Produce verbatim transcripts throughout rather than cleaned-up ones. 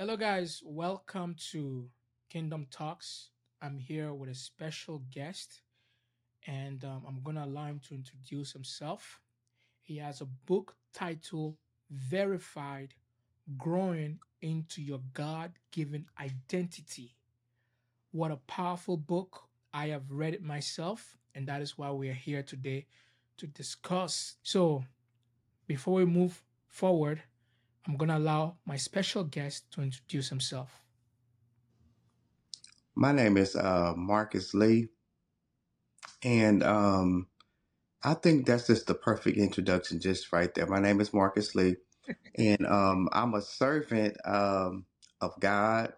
Hello guys, welcome to Kingdom Talks. I'm here with a special guest and um, I'm going to allow him to introduce himself. He has a book titled Verified: Growing into your God-Given Identity. What a powerful book. I have read it myself and that is why we are here today to discuss. So before we move forward, I'm going to allow my special guest to introduce himself. My name is uh, Marcus Lee. And um, I think that's just the perfect introduction just right there. My name is Marcus Lee. and um, I'm a servant um, of God.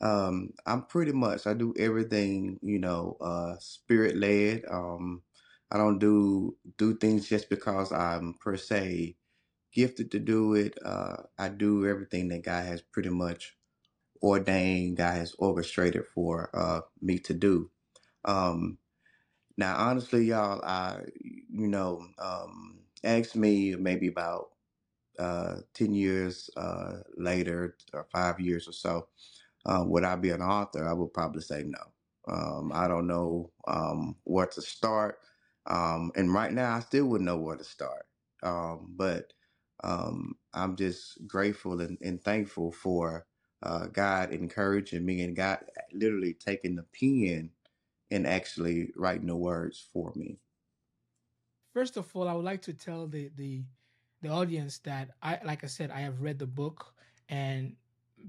Um, I'm pretty much, I do everything, you know, uh, spirit-led. Um, I don't do do things just because I'm per se gifted to do it. Uh, I do everything that God has pretty much ordained, God has orchestrated for uh, me to do. Um, now, honestly, y'all, I, you know, um, asked me maybe about uh, ten years uh, later or five years or so, uh, would I be an author? I would probably say no. Um, I don't know um, where to start. Um, and right now, I still wouldn't know where to start. Um, but Um, I'm just grateful and, and thankful for uh, God encouraging me and God literally taking the pen and actually writing the words for me. First of all, I would like to tell the the, the audience that, I, like I said, I have read the book. And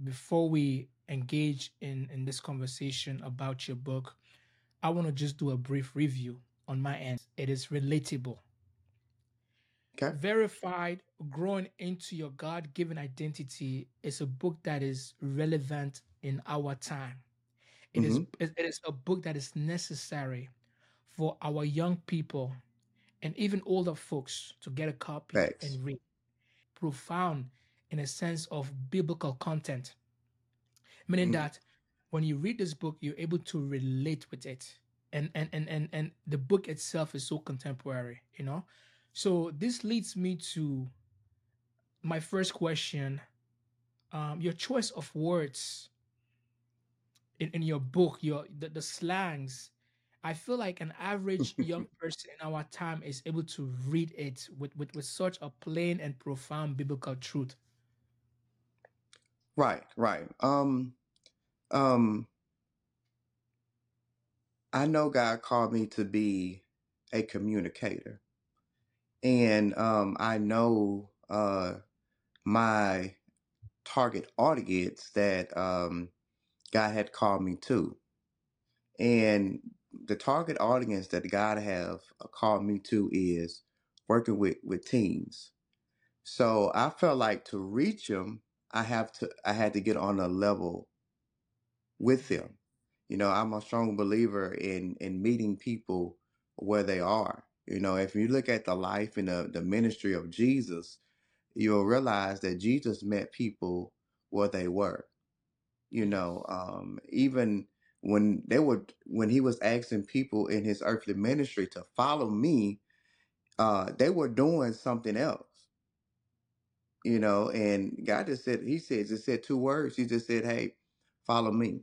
before we engage in, in this conversation about your book, I want to just do a brief review on my end. It is relatable. Okay. Verified: Growing into your God-Given Identity is a book that is relevant in our time. It mm-hmm. is it is a book that is necessary for our young people and even older folks to get a copy Thanks. and read. Profound in a sense of biblical content, meaning mm-hmm. that when you read this book, you're able to relate with it. And and and and, and the book itself is so contemporary, you know? So this leads me to my first question. Um, your choice of words in, in your book, your the, the slangs, I feel like an average young person in our time is able to read it with, with, with such a plain and profound biblical truth. Right, right. Um, um, I know God called me to be a communicator. And um, I know uh, my target audience that um, God had called me to. And the target audience that God have called me to is working with, with teens. So I felt like to reach them, I have to I had to get on a level with them. You know, I'm a strong believer in, in meeting people where they are. You know, if you look at the life and the, the ministry of Jesus, you'll realize that Jesus met people where they were. You know, um, even when they were, when he was asking people in his earthly ministry to follow me, uh, they were doing something else. You know, and God just said, he said, just said two words. He just said, "Hey, follow me."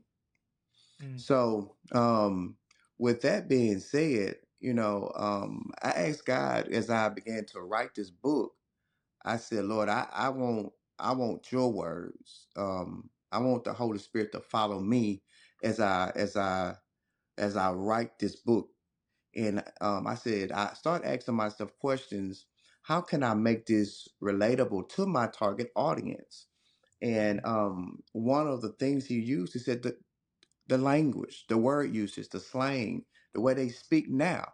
Mm. So, um, with that being said, you know, um, I asked God as I began to write this book. I said, "Lord, I, I want, I want your words. Um, I want the Holy Spirit to follow me as I, as I, as I write this book." And um, I said, I started asking myself questions. How can I make this relatable to my target audience? And um, one of the things he used, he said, the, the language, the word usage, the slang, the way they speak now.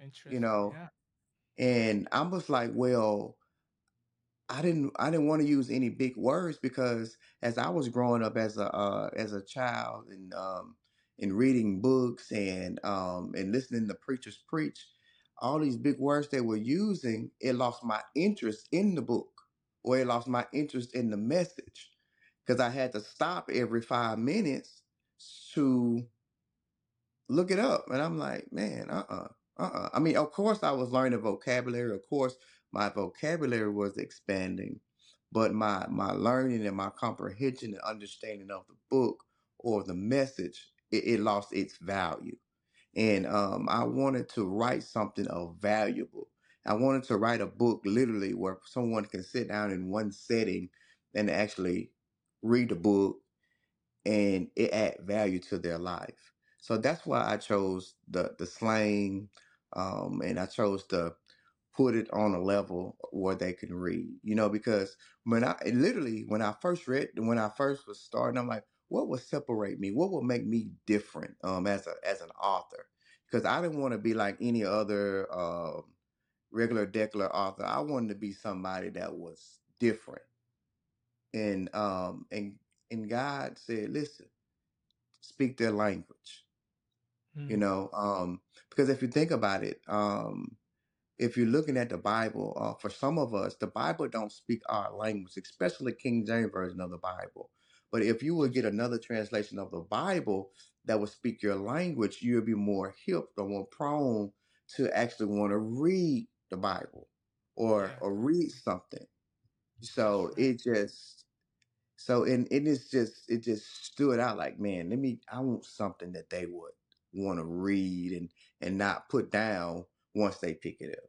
Interesting. You know, yeah. And I was like, well, I didn't, I didn't want to use any big words because as I was growing up as a, uh, as a child and, um, and reading books and, um, and listening to preachers preach, all these big words they were using, it lost my interest in the book or it lost my interest in the message because I had to stop every five minutes to look it up. And I'm like, man, uh-uh, uh-uh. I mean, of course I was learning vocabulary. Of course, my vocabulary was expanding, But my my learning and my comprehension and understanding of the book or the message, it, it lost its value. And um, I wanted to write something of valuable. I wanted to write a book literally where someone can sit down in one setting and actually read the book and it add value to their life. So that's why I chose the, the slang um, and I chose to put it on a level where they can read, you know, because when I literally when I first read, when I first was starting, I'm like, what would separate me? What would make me different um, as a as an author? Because I didn't want to be like any other uh, regular deckler author. I wanted to be somebody that was different. And um and and God said, listen, speak their language, hmm. you know, um, because if you think about it, um, if you're looking at the Bible, uh, for some of us, the Bible don't speak our language, especially King James Version of the Bible. But if you would get another translation of the Bible that would speak your language, you'll be more hip or more prone to actually want to read the Bible or, yeah. or read something. So it just, so and it is just, it just stood out like, man, let me, I want something that they would want to read and, and not put down once they pick it up.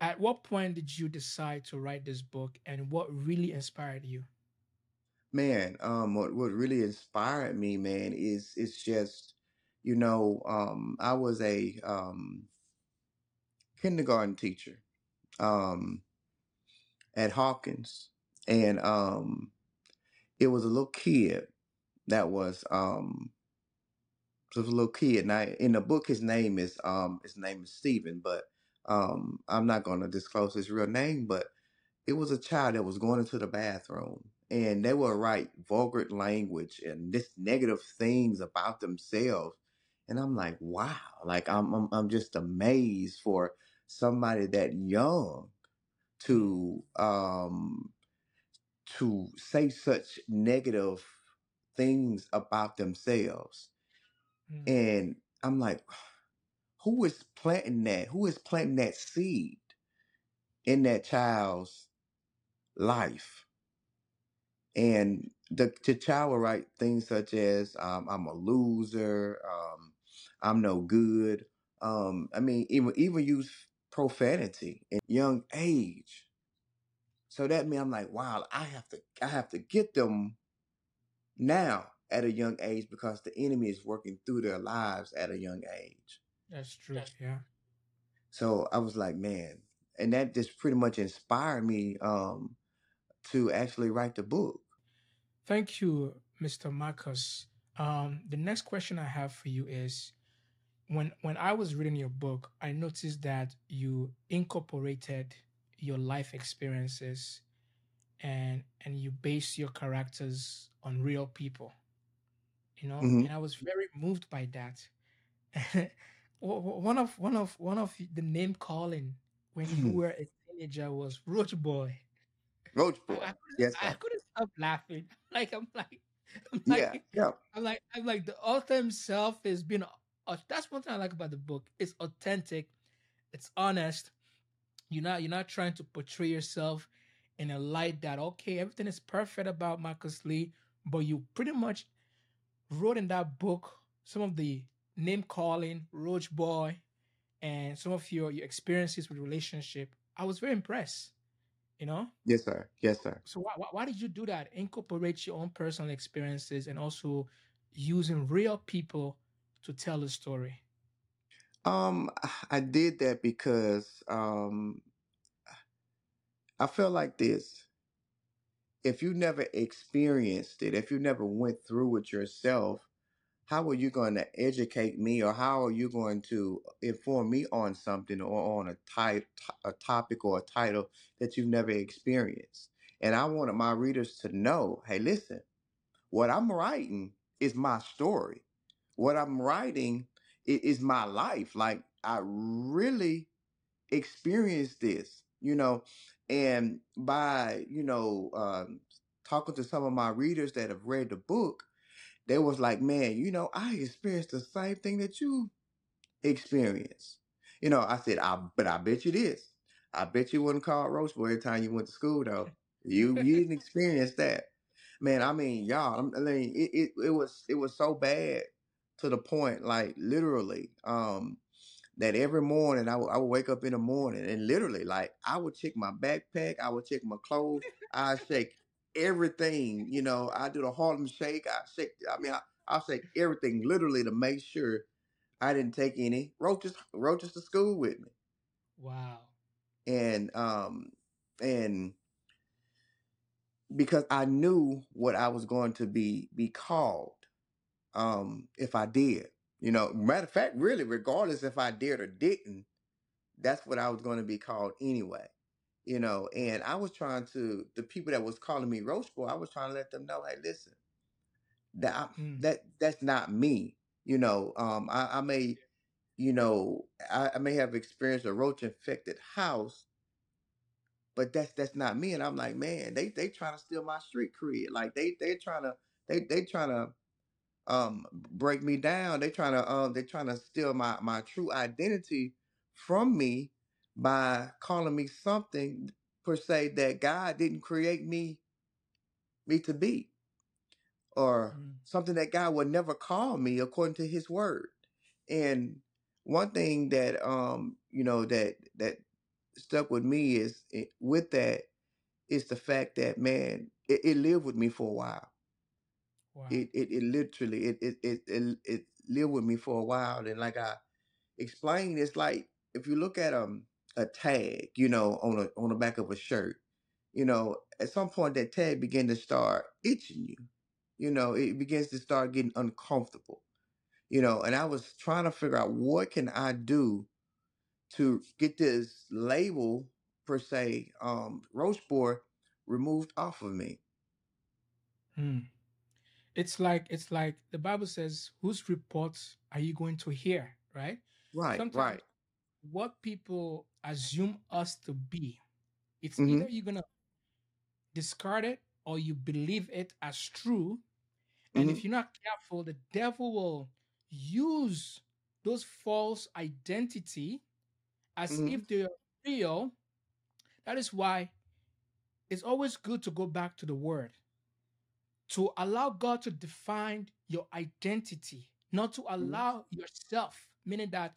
At what point did you decide to write this book, and what really inspired you? Man, um, what, what really inspired me, man, is it's just, you know, um, I was a um, kindergarten teacher um, at Hawkins, and um, it was a little kid that was. Um, So it was a little kid. Now in the book, his name is um his name is Steven, but um I'm not going to disclose his real name. But it was a child that was going into the bathroom, and they would write vulgar language and this negative things about themselves. And I'm like, wow, like I'm I'm, I'm just amazed for somebody that young to um to say such negative things about themselves. And I'm like, who is planting that? Who is planting that seed in that child's life? And the, the child will write things such as, um, I'm a loser, um, I'm no good. Um, I mean, even, even use profanity in young age. So that means I'm like, wow, I have to, I have to get them now. At a young age, because the enemy is working through their lives at a young age. That's true. Yeah. So I was like, man, and that just pretty much inspired me um, to actually write the book. Thank you, Mister Marcus. Um, the next question I have for you is, when when I was reading your book, I noticed that you incorporated your life experiences and and you base your characters on real people. You know, mm-hmm. and I was very moved by that. one of one of one of the name calling when you were a teenager was Roach Boy. Roach Boy. I, I yes, I couldn't stop laughing. Like I'm like, I'm like, yeah, yeah. I'm like, I'm like the author himself has been. Uh, that's one thing I like about the book. It's authentic. It's honest. You're not you're not trying to portray yourself in a light that okay, everything is perfect about Marcus Lee, but you pretty much wrote in that book some of the name calling, Roach Boy, and some of your, your experiences with relationship. I was very impressed, you know? Yes, sir. Yes, sir. So why, why, why did you do that? Incorporate your own personal experiences and also using real people to tell a story. Um, I did that because um, I feel like this. If you never experienced it, if you never went through it yourself, how are you going to educate me, or how are you going to inform me on something or on a type, a topic or a title that you've never experienced? And I wanted my readers to know, hey, listen, what I'm writing is my story. What I'm writing is my life. Like, I really experienced this. You know, and by, you know, um, talking to some of my readers that have read the book, they was like, man, you know, I experienced the same thing that you experienced. You know, I said, I, but I bet you this. I bet you wasn't called Roach Boy every time you went to school, though. You you didn't experience that, man. I mean, y'all. I mean, it, it it was it was so bad to the point, like literally, um, that every morning I would I would wake up in the morning and literally, like, I would check my backpack, I would check my clothes, I shake everything. You know, I do the Harlem Shake. I shake. I mean, I I shake everything literally to make sure I didn't take any roaches roaches to school with me. Wow. And um and. Because I knew what I was going to be be called um, if I did. You know, matter of fact, really, regardless if I did or didn't, that's what I was going to be called anyway. You know, and I was trying to, the people that was calling me roach boy, I was trying to let them know, hey, listen, that I, mm. that that's not me. You know, um, I, I may, you know, I, I may have experienced a roach infected house, but that's that's not me. And I'm like, man, they they trying to steal my street cred. Like they they trying to they they trying to um break me down. They trying to um they trying to steal my my true identity from me by calling me something per se that God didn't create me me to be, or mm. something that God would never call me according to His word. And one thing that um you know that that. stuck with me is it, with that is the fact that, man, it, it lived with me for a while. Wow. It, it it literally it it it it, it lived with me for a while. And like I explained, it's like if you look at um a tag, you know, on a on the back of a shirt, you know, at some point that tag began to start itching you. You know, it begins to start getting uncomfortable. You know, and I was trying to figure out what can I do to get this label, per se, um, roach boy, removed off of me. Hmm. It's like it's like the Bible says, whose reports are you going to hear, right? Right, Sometimes right. What people assume us to be, it's mm-hmm. either you're going to discard it or you believe it as true. Mm-hmm. And if you're not careful, the devil will use those false identity as mm. if they are real. That is why it's always good to go back to the word, to allow God to define your identity, not to allow mm. yourself, meaning that,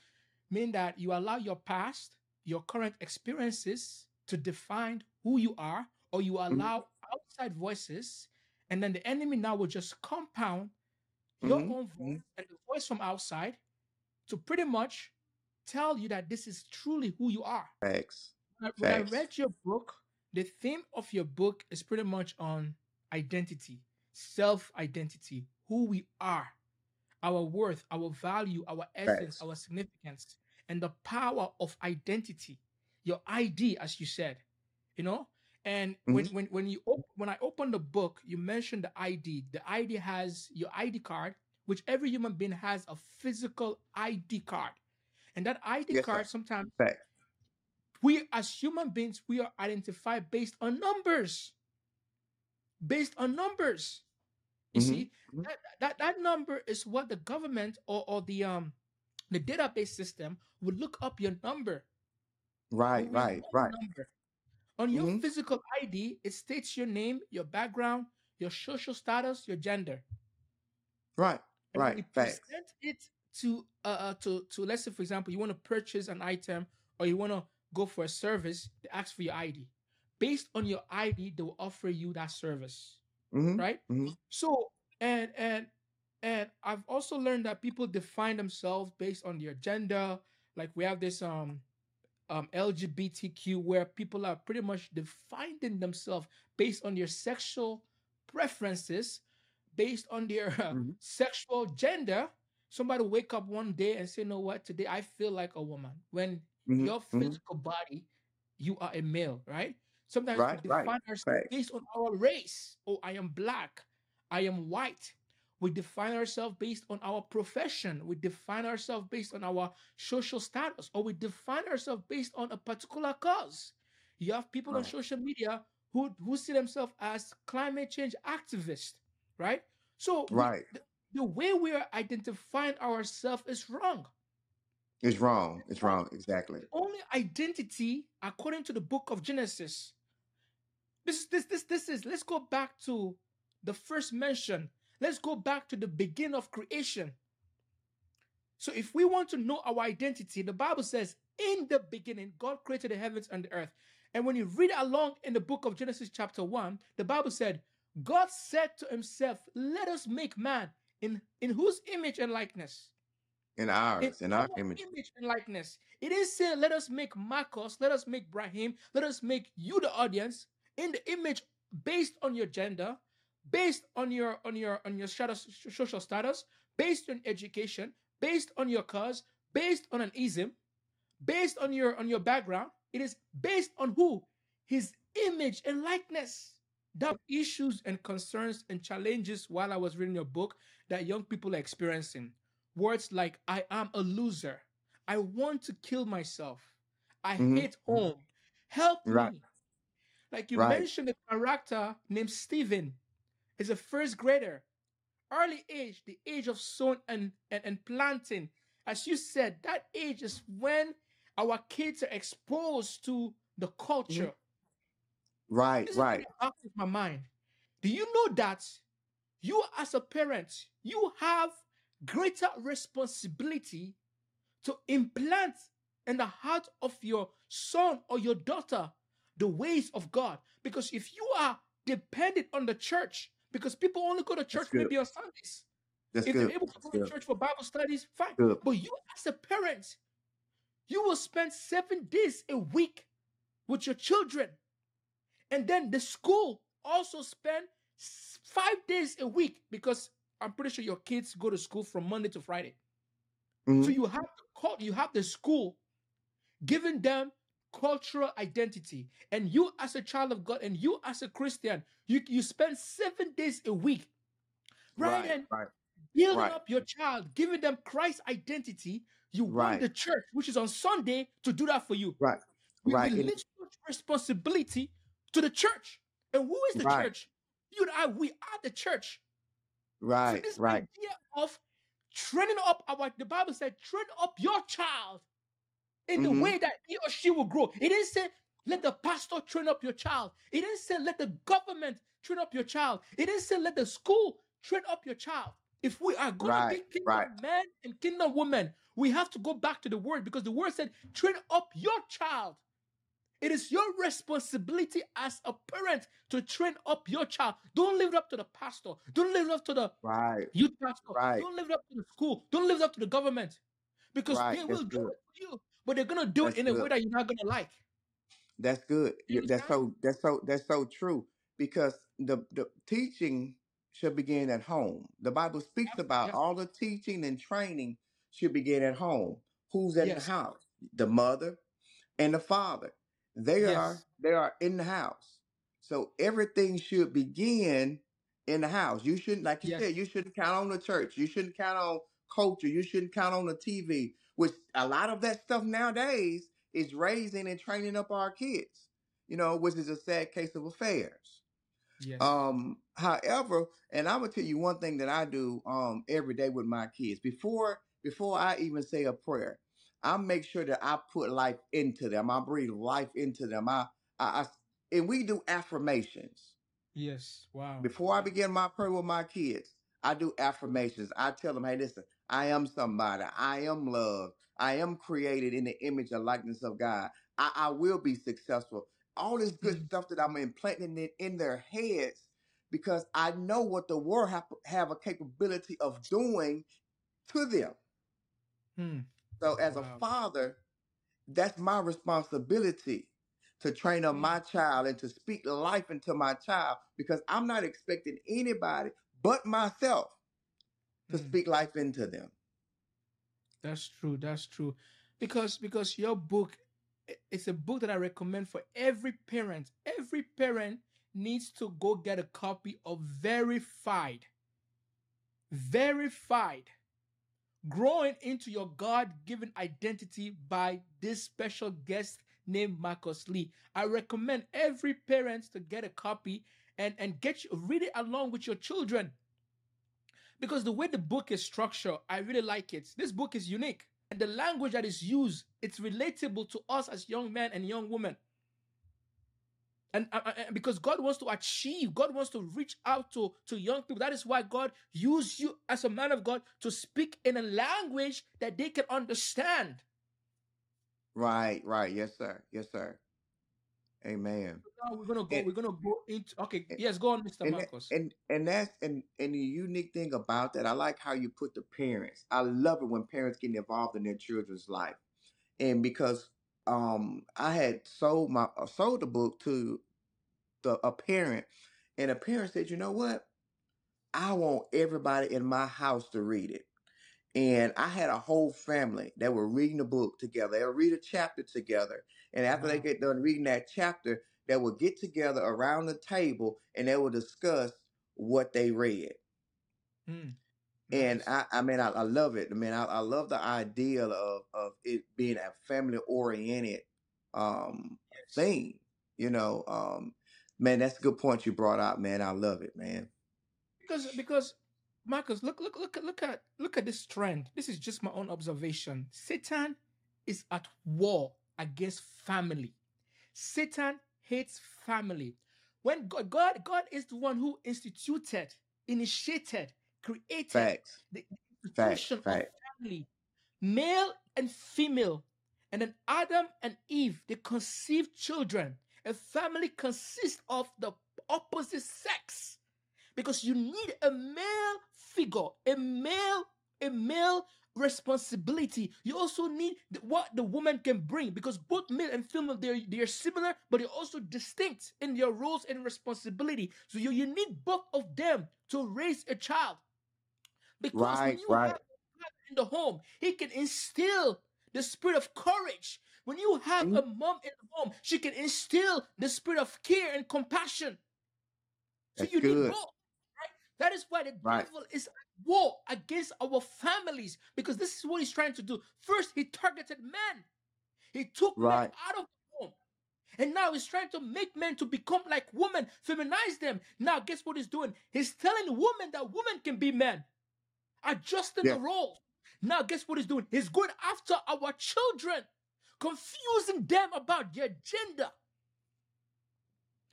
meaning that you allow your past, your current experiences to define who you are, or you allow mm. outside voices, and then the enemy now will just compound your mm. own voice and the voice from outside to pretty much tell you that this is truly who you are. Facts. When, Facts. I, when I read your book, the theme of your book is pretty much on identity, self-identity, who we are, our worth, our value, our essence, Facts. Our significance, and the power of identity, your I D, as you said, you know? And mm-hmm. when when when you op- when I opened the book, you mentioned the I D. The I D has your I D card, which every human being has a physical I D card. And that I D yes, card, sir. Sometimes Fact. We as human beings, we are identified based on numbers. Based on numbers. You mm-hmm. see, that, that, that number is what the government or, or the um the database system would look up your number. Right, you right, right. Number. On your mm-hmm. physical I D, it states your name, your background, your social status, your gender. Right, and right. Fact. It to uh to to let's say, for example, you want to purchase an item or you want to go for a service, they ask for your I D. Based on your I D, they will offer you that service. Mm-hmm. Right? Mm-hmm. So and and and I've also learned that people define themselves based on their gender. Like we have this um um L G B T Q where people are pretty much defining themselves based on their sexual preferences, based on their uh, mm-hmm. sexual gender. Somebody wake up one day and say, you know what, today I feel like a woman. When mm-hmm. your physical mm-hmm. body, you are a male, right? Sometimes right, we define right, ourselves right. based on our race. Oh, I am black. I am white. We define ourselves based on our profession. We define ourselves based on our social status. Or we define ourselves based on a particular cause. You have people right. on social media who, who see themselves as climate change activists, right? So right. We, the way we are identifying ourselves is wrong. It's wrong. It's wrong. Exactly. The only identity, according to the book of Genesis, This, this, this, this is, let's go back to the first mention. Let's go back to the beginning of creation. So if we want to know our identity, the Bible says, in the beginning, God created the heavens and the earth. And when you read along in the book of Genesis chapter one, the Bible said, God said to himself, let us make man in, in whose image and likeness? In ours, in, in our image. image and likeness. It is saying, let us make Marcus, let us make Brahim, let us make you, the audience, in the image based on your gender, based on your on your on your status, social status, based on education, based on your cause, based on an ism, based on your on your background. It is based on who? His image and likeness. The issues and concerns and challenges while I was reading your book that young people are experiencing. Words like, I am a loser. I want to kill myself. I mm-hmm. hate home. Help right. me. Like you right. mentioned, a character named Steven is a first grader. Early age, the age of sowing and, and, and planting. As you said, that age is when our kids are exposed to the culture. Right, this right. This my mind. Do you know that you as a parent, you have greater responsibility to implant in the heart of your son or your daughter the ways of God? Because if you are dependent on the church, because people only go to church maybe on Sundays. That's if good. They're able to go That's to good. Church for Bible studies, fine. Good. But you as a parent, you will spend seven days a week with your children. And then the school also spend five days a week because I'm pretty sure your kids go to school from Monday to Friday. Mm-hmm. So you have the cult, you have the school giving them cultural identity. And you as a child of God and you as a Christian, you, you spend seven days a week right and right, right, building right. up your child, giving them Christ's identity. You right. want the church, which is on Sunday, to do that for you. Right. You right. release such responsibility to the church. And who is the right. church? You and I, we are the church. Right. So this right. idea of training up our, the Bible said, train up your child in the mm-hmm. way that he or she will grow. It didn't say, let the pastor train up your child. It didn't say, let the government train up your child. It didn't say, let the school train up your child. If we are going right, to be kingdom right. men and kingdom women, we have to go back to the word, because the word said, train up your child. It is your responsibility as a parent to train up your child. Don't leave it up to the pastor. Don't leave it up to the right. youth pastor. Right. Don't leave it up to the school. Don't leave it up to the government, because right. they will That's do good. It for you, but they're going to do That's it in good. A way that you're not going to like. That's good. You That's understand? so. That's so. That's so true. Because the the teaching should begin at home. The Bible speaks yes. about yes. all the teaching and training should begin at home. Who's at yes. the house? The mother and the father. They yes. are they are in the house. So everything should begin in the house. You shouldn't, like you yes. said, you shouldn't count on the church. You shouldn't count on culture. You shouldn't count on the T V, which a lot of that stuff nowadays is raising and training up our kids, you know, which is a sad case of affairs. Yes. Um, however, and I will tell you one thing that I do um, every day with my kids. Before before I even say a prayer, I make sure that I put life into them. I breathe life into them. I, I, I, and we do affirmations. Yes. Wow. Before I begin my prayer with my kids, I do affirmations. I tell them, hey, listen, I am somebody. I am loved. I am created in the image and likeness of God. I, I will be successful. All this good mm-hmm. stuff that I'm implanting it in their heads, because I know what the world have, have a capability of doing to them. Hmm. So as wow. a father, that's my responsibility to train up mm. my child and to speak life into my child, because I'm not expecting anybody but myself to mm. speak life into them. That's true. That's true. Because because your book, it's a book that I recommend for every parent. Every parent needs to go get a copy of Verified. Verified. Growing into your God-given identity by this special guest named Marcus Lee. I recommend every parent to get a copy and, and get you, read it along with your children. Because the way the book is structured, I really like it. This book is unique. And the language that is used, it's relatable to us as young men and young women. And, and because God wants to achieve, God wants to reach out to, to young people. That is why God used you as a man of God to speak in a language that they can understand. Right, right. Yes, sir. Yes, sir. Amen. So now we're gonna go. And, we're gonna go into. Okay. And, yes, go on, Mister And, Marcus. And and that's and and the unique thing about that, I like how you put the parents. I love it when parents get involved in their children's life, and because um I had sold my uh, sold the book to the a parent, and a parent said, "You know what? I want everybody in my house to read it." And I had a whole family that were reading the book together. They'll read a chapter together. And after wow. they get done reading that chapter, they will get together around the table and they will discuss what they read. Mm. Nice. And I, I mean, I, I love it. I mean, I, I love the idea of, of it being a family oriented um, yes. thing, you know, um, man, that's a good point you brought up, man. I love it, man. Because, because, Marcus, look, look, look, look at, look at this trend. This is just my own observation. Satan is at war against family. Satan hates family. When God, God, God is the one who instituted, initiated, created Facts. the institution Facts. of family, male and female, and then Adam and Eve. They conceived children. A family consists of the opposite sex. Because you need a male figure, a male, a male responsibility. You also need the, what the woman can bring, because both male and female, they're, they're similar, but they're also distinct in their roles and responsibility. So you, you need both of them to raise a child. Because right, when you right. have a child in the home, he can instill the spirit of courage. When you have mm-hmm. a mom in the home, she can instill the spirit of care and compassion. So That's you good. need both. That is why the right. devil is at war against our families, because this is what he's trying to do. First, he targeted men. He took right. men out of the home. And now he's trying to make men to become like women, feminize them. Now, guess what he's doing? He's telling women that women can be men. Adjusting yeah. the roles. Now, guess what he's doing? He's going after our children, confusing them about their gender.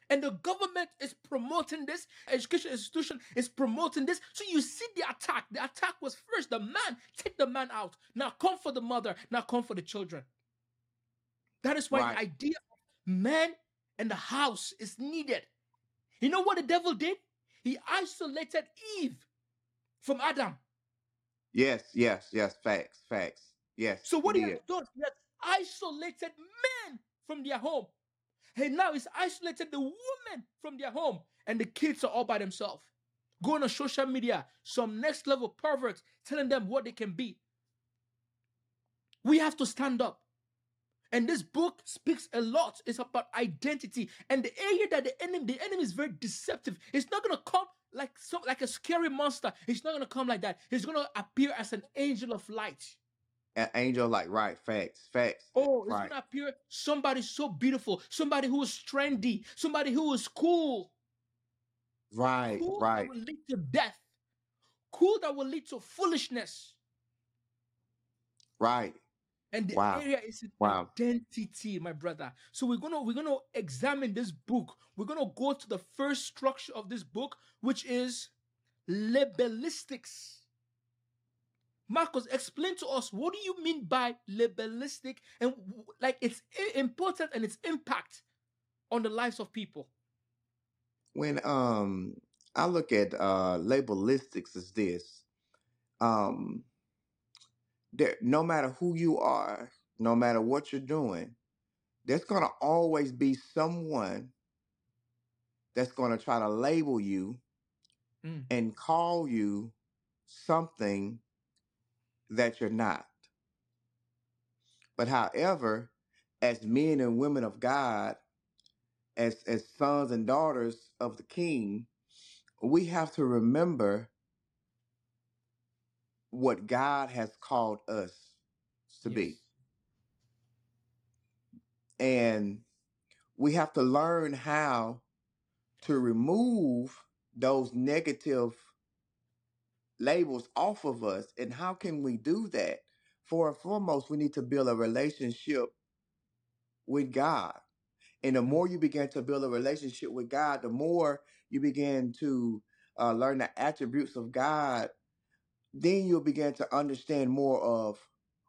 And the government is promoting this. Education institution is promoting this. So you see the attack. The attack was first the man. Take the man out. Now come for the mother. Now come for the children. That is why right. the idea of man and the house is needed. You know what the devil did? He isolated Eve from Adam. Yes, yes, yes. Facts, facts. Yes. So what he has done? He has isolated men from their home. And now it's isolated the women from their home, and the kids are all by themselves. Going on social media, some next level perverts telling them what they can be. We have to stand up. And this book speaks a lot. It's about identity. And the area that the enemy, the enemy is very deceptive. It's not going to come like some, like a scary monster. It's not going to come like that. It's going to appear as an angel of light. An angel, like, right, facts, facts. Oh, it's right. gonna appear somebody so beautiful, somebody who is trendy, somebody who is cool. Right, cool right. that will lead to death. Cool that will lead to foolishness. Right. And the wow. area is wow. identity, my brother. So we're gonna we're gonna examine this book. We're gonna go to the first structure of this book, which is labelistics. Marcus, explain to us, what do you mean by labelistic, and like its importance and its impact on the lives of people? When um I look at uh, labelistics, is this: um, there, no matter who you are, no matter what you're doing, there's gonna always be someone that's gonna try to label you mm. and call you something that you're not. But however, as men and women of God, as as sons and daughters of the King, we have to remember what God has called us to yes. be. And we have to learn how to remove those negative labels off of us. And how can we do that? For and foremost, we need to build a relationship with God. And the more you begin to build a relationship with God, the more you begin to uh, learn the attributes of God, then you'll begin to understand more of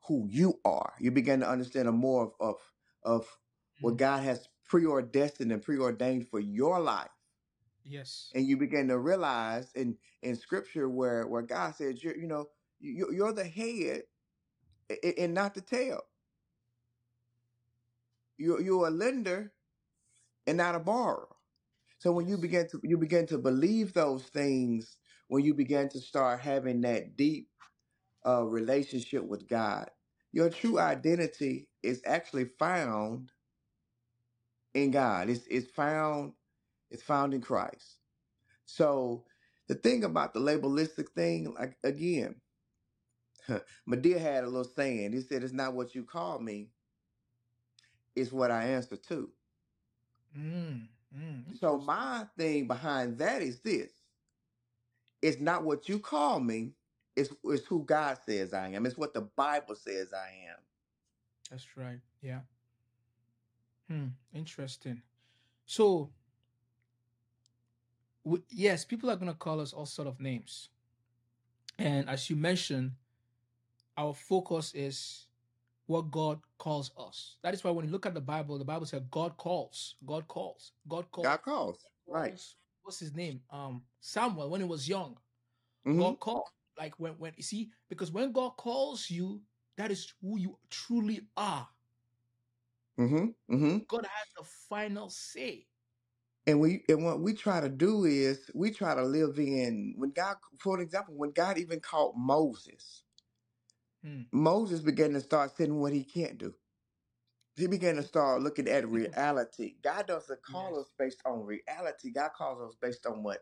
who you are. You begin to understand more of, of, of what God has preordestined and preordained for your life. Yes. And you begin to realize in, in scripture where, where God says, you're, you know, you, you're the head and not the tail. You're, you're a lender and not a borrower. So when you begin to, you begin to believe those things, when you begin to start having that deep uh, relationship with God, your true identity is actually found in God. It's, it's found, it's found in Christ. So the thing about the labelistic thing, like again, Madea had a little saying. He said, "It's not what you call me, it's what I answer to." Mm, mm, so my thing behind that is this. It's not what you call me. It's, it's who God says I am. It's what the Bible says I am. That's right. Yeah. Hmm. Interesting. So, w yes, people are going to call us all sort of names. And as you mentioned, our focus is what God calls us. That is why when you look at the Bible, the Bible says God calls, God calls, God calls. God calls, right. What's his name? Um, Samuel, when he was young. Mm-hmm. God called. Like when, when, you see, because when God calls you, that is who you truly are. Mm-hmm. Mm-hmm. God has the final say. And we, and what we try to do is we try to live in, when God, for example, when God even called Moses, hmm. Moses began to start saying what he can't do. He began to start looking at reality. God doesn't call yes. us based on reality. God calls us based on what,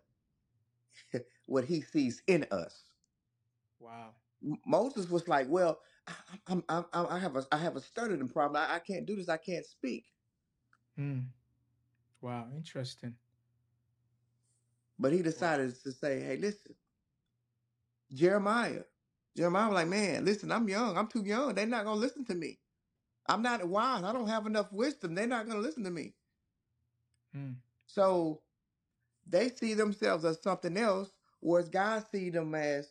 what he sees in us. Wow. Moses was like, well, I, I'm, I'm, I have a, I have a stuttering problem. I, I can't do this. I can't speak. Hmm. Wow. Interesting. But he decided wow. to say, hey, listen, Jeremiah, Jeremiah was like, man, listen, I'm young. I'm too young. They're not going to listen to me. I'm not wise. I don't have enough wisdom. They're not going to listen to me. Mm. So they see themselves as something else, whereas God sees them as,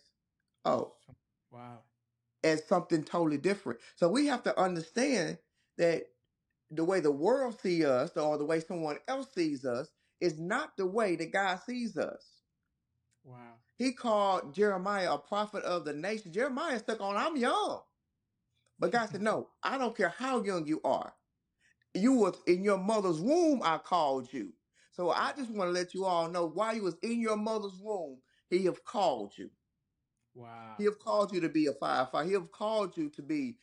oh, wow, as something totally different. So we have to understand that the way the world sees us or the way someone else sees us is not the way that God sees us. Wow. He called Jeremiah a prophet of the nation. Jeremiah stuck on, I'm young. But God said, no, I don't care how young you are. You was in your mother's womb, I called you. So I just want to let you all know, while you was in your mother's womb, he have called you. Wow. He have called you to be a firefighter. He have called you to be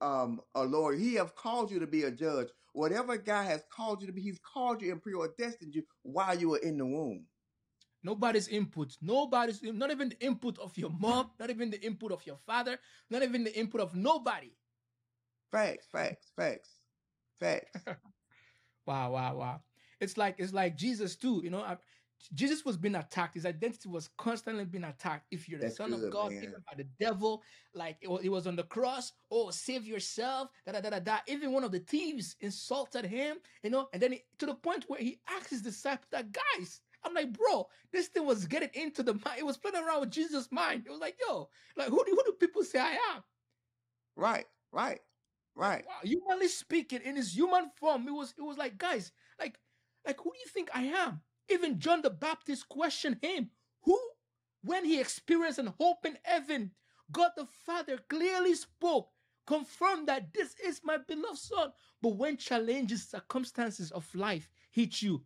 um, a lawyer. He have called you to be a judge. Whatever God has called you to be, he's called you and preordestined you while you were in the womb. Nobody's input, nobody's, not even the input of your mom, not even the input of your father, not even the input of nobody. Facts, facts, facts, facts. Wow, wow, wow. It's like, it's like Jesus too, you know, I, Jesus was being attacked. His identity was constantly being attacked. If you're the That's son good, of God, man. Even by the devil, like it was, it was on the cross, oh, save yourself, da, da, da, da, da. Even one of the thieves insulted him, you know, and then he, to the point where he asked his disciples, that guys, I'm like, bro, this thing was getting into the mind. It was playing around with Jesus' mind. It was like, yo, like, who do, who do people say I am? Right, right, right. Wow, humanly speaking, in his human form, it was, it was like, guys, like, like, who do you think I am? Even John the Baptist questioned him. Who, when he experienced and hope in heaven, God the Father clearly spoke, confirmed that this is my beloved son. But when challenges, circumstances of life hit you,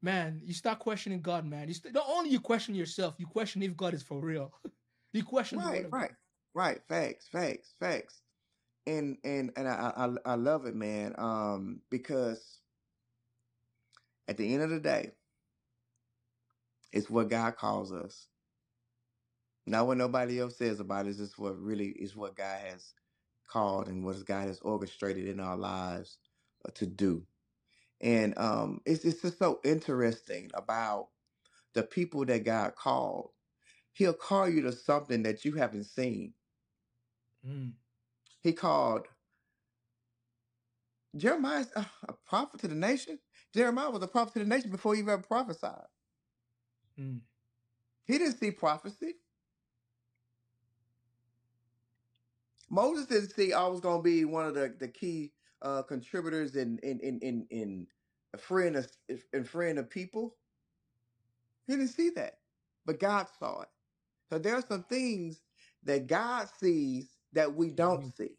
man, you start questioning God, man. You not only you question yourself, you question if God is for real. You question right, the right, God. Right. Facts, facts, facts. And and and I, I I love it, man. Um, because at the end of the day, it's what God calls us. Not what nobody else says about it. It's what really is what God has called and what God has orchestrated in our lives to do. And um, it's, it's just so interesting about the people that God called. He'll call you to something that you haven't seen. Mm. He called Jeremiah is a prophet to the nation. Jeremiah was a prophet to the nation before he ever prophesied. Mm. He didn't see prophecy. Moses didn't see I was going to be one of the, the key uh, contributors in in in in in a friend of, in friend of people. He didn't see that, but God saw it. So there are some things that God sees that we don't see.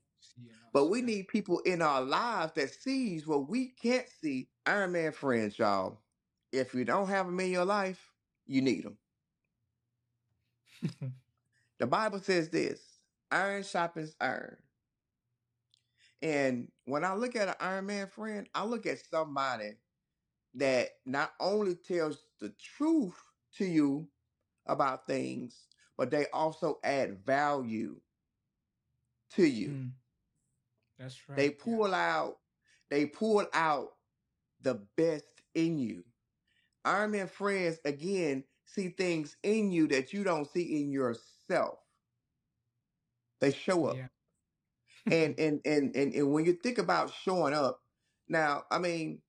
But we need people in our lives that sees what we can't see. Iron Man friends, y'all. If you don't have them in your life, you need them. The Bible says this, iron sharpens iron. And when I look at an Iron Man friend, I look at somebody that not only tells the truth to you about things, but they also add value to you. Mm. That's right. They pull yeah. out, they pull out the best in you. Iron Man friends, again, see things in you that you don't see in yourself. They show up. Yeah. and, and, and, and, and when you think about showing up, now, I mean,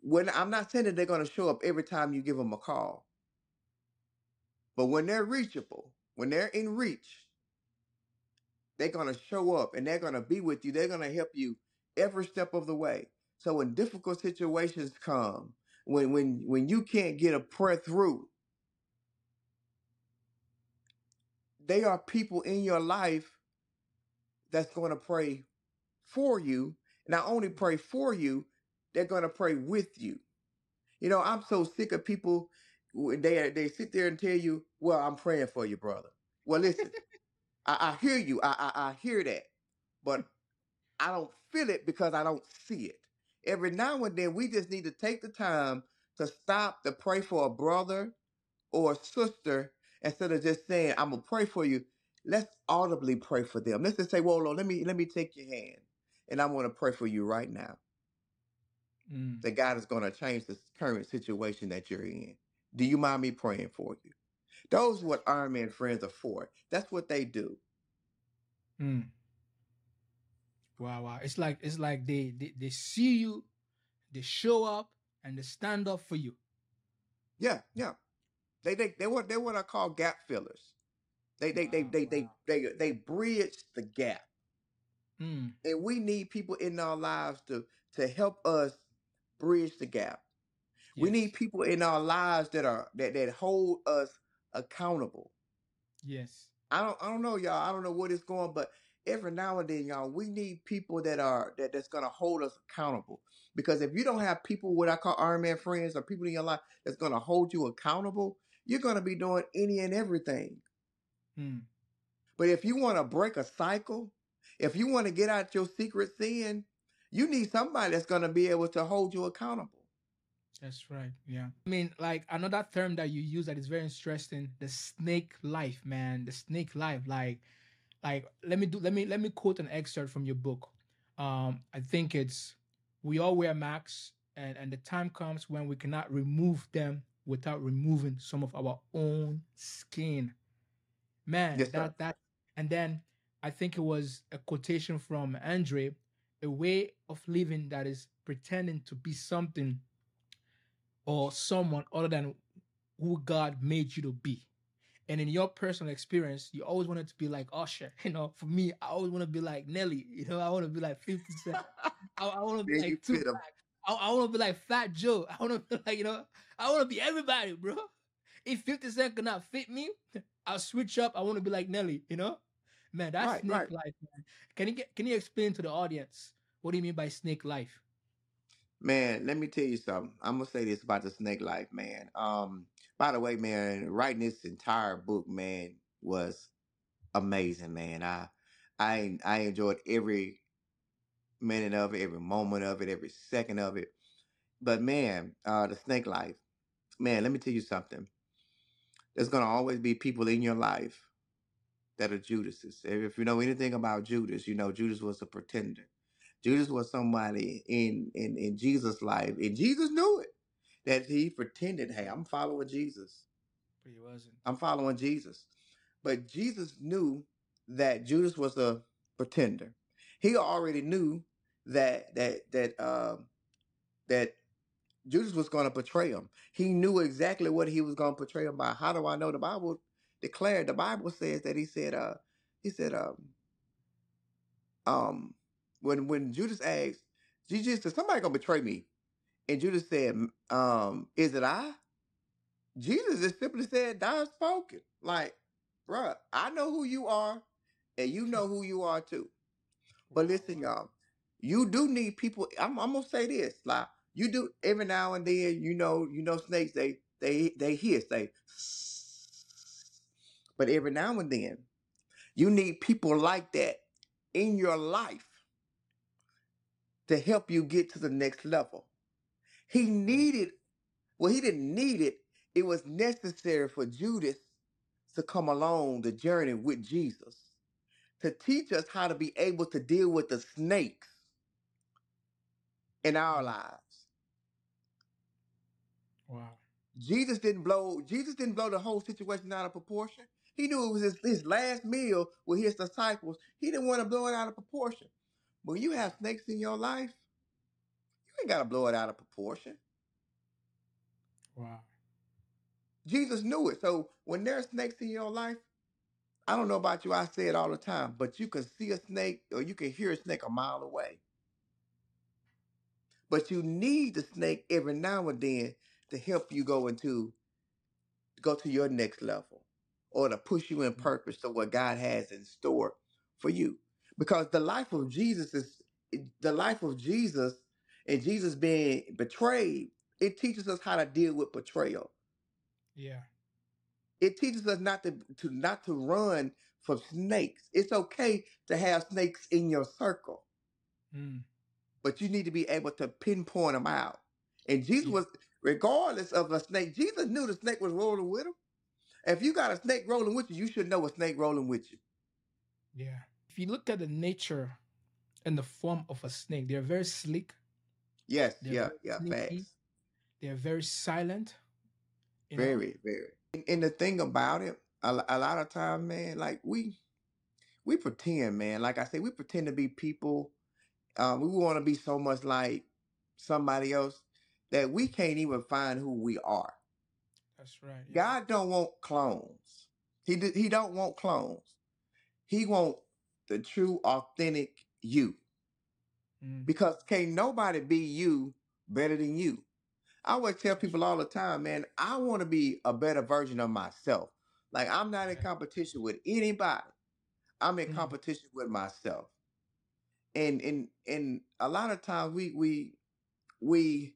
when I'm not saying that they're going to show up every time you give them a call, but when they're reachable, when they're in reach, they're going to show up and they're going to be with you. They're going to help you every step of the way. So when difficult situations come, when when when you can't get a prayer through, they are people in your life that's going to pray for you. Not only pray for you, they're going to pray with you. You know, I'm so sick of people. They, they sit there and tell you, well, I'm praying for you, brother. Well, listen. I, I hear you. I, I I hear that, but I don't feel it because I don't see it. Every now and then, we just need to take the time to stop to pray for a brother or a sister instead of just saying, "I'm gonna pray for you." Let's audibly pray for them. Let's just say, "Well, Lord, let me let me take your hand, and I'm gonna pray for you right now." Mm. That God is gonna change the current situation that you're in. Do you mind me praying for you? Those are what Iron Man friends are for. That's what they do. Mm. Wow, wow. It's like it's like they, they they see you, they show up, and they stand up for you. Yeah, yeah. They they they what they what I call gap fillers. They they wow, they they, wow. they they they they bridge the gap. Mm. And we need people in our lives to to help us bridge the gap. Yes. We need people in our lives that are that that hold us accountable. Yes. I don't I don't know, y'all. I don't know where it's going, but every now and then, y'all, we need people that are that, that's gonna hold us accountable. Because if you don't have people what I call Iron Man friends or people in your life that's gonna hold you accountable, you're gonna be doing any and everything. Hmm. But if you wanna break a cycle, if you wanna get out your secret sin, you need somebody that's gonna be able to hold you accountable. That's right. Yeah. I mean, like another term that you use that is very interesting, the snake life, man, the snake life. Like, like, let me do, let me, let me quote an excerpt from your book. Um, I think it's, we all wear masks and, and the time comes when we cannot remove them without removing some of our own skin, man. Yes, that, that, and then I think it was a quotation from Andre, a way of living that is pretending to be something or someone other than who God made you to be. And in your personal experience, you always wanted to be like Usher. You know, for me, I always want to be like Nelly. You know, I want to be like fifty Cent. I, I want to be yeah, like Tupac. I, I want to be like Fat Joe. I want to be like, you know, I want to be everybody, bro. If fifty Cent could not fit me, I'll switch up. I want to be like Nelly, you know? Man, that's right, snake right. life, man. Can you, get, can you explain to the audience what do you mean by snake life? Man, let me tell you something. I'm going to say this about the snake life, man. Um, by the way, man, writing this entire book, man, was amazing, man. I I, I enjoyed every minute of it, every moment of it, every second of it. But, man, uh, the snake life, man, let me tell you something. There's going to always be people in your life that are Judases. If you know anything about Judas, you know Judas was a pretender. Judas was somebody in, in, in Jesus' life, and Jesus knew it, that he pretended, hey, I'm following Jesus. But he wasn't. I'm following Jesus. But Jesus knew that Judas was a pretender. He already knew that that that um, that Judas was going to betray him. He knew exactly what he was going to betray him by. How do I know? The Bible declared. The Bible says that he said. Uh, he said. Um, um, when when Judas asked, Jesus said, "Somebody gonna betray me," and Judas said, um, "Is it I?" Jesus just simply said, "Thou spoken." Like, bruh, I know who you are, and you know who you are too. But listen, y'all, you do need people. I'm, I'm gonna say this, like, you do every now and then. You know, you know, snakes they they they hiss, they, but every now and then, you need people like that in your life to help you get to the next level. He needed, well, he didn't need it. It was necessary for Judas to come along the journey with Jesus to teach us how to be able to deal with the snakes in our lives. Wow. Jesus didn't blow, Jesus didn't blow the whole situation out of proportion. He knew it was his, his last meal with his disciples. He didn't want to blow it out of proportion. But when you have snakes in your life, you ain't got to blow it out of proportion. Wow. Jesus knew it. So when there are snakes in your life, I don't know about you, I say it all the time, but you can see a snake or you can hear a snake a mile away. But you need the snake every now and then to help you go into, go to your next level, or to push you in purpose to what God has in store for you. Because the life of Jesus is the life of Jesus, and Jesus being betrayed, it teaches us how to deal with betrayal. Yeah. It teaches us not to, to not to run from snakes. It's okay to have snakes in your circle. Mm. But you need to be able to pinpoint them out. And Jesus yeah. was, regardless of a snake, Jesus knew the snake was rolling with him. If you got a snake rolling with you, you should know a snake rolling with you. Yeah. If you look at the nature and the form of a snake, they're very sleek. Yes, they're yeah, yeah, sneaky. Fast. They're very silent. Very, know? very. And, and the thing about it, a, a lot of time, man, like we, we pretend, man. Like I say, we pretend to be people. Uh, we want to be so much like somebody else that we can't even find who we are. That's right. Yeah. God don't want clones. He do, he don't want clones. He wants the true, authentic you. Mm. Because can't nobody be you better than you. I always tell people all the time, man, I want to be a better version of myself. Like, I'm not in competition with anybody. I'm in mm. competition with myself. And and and a lot of times we we we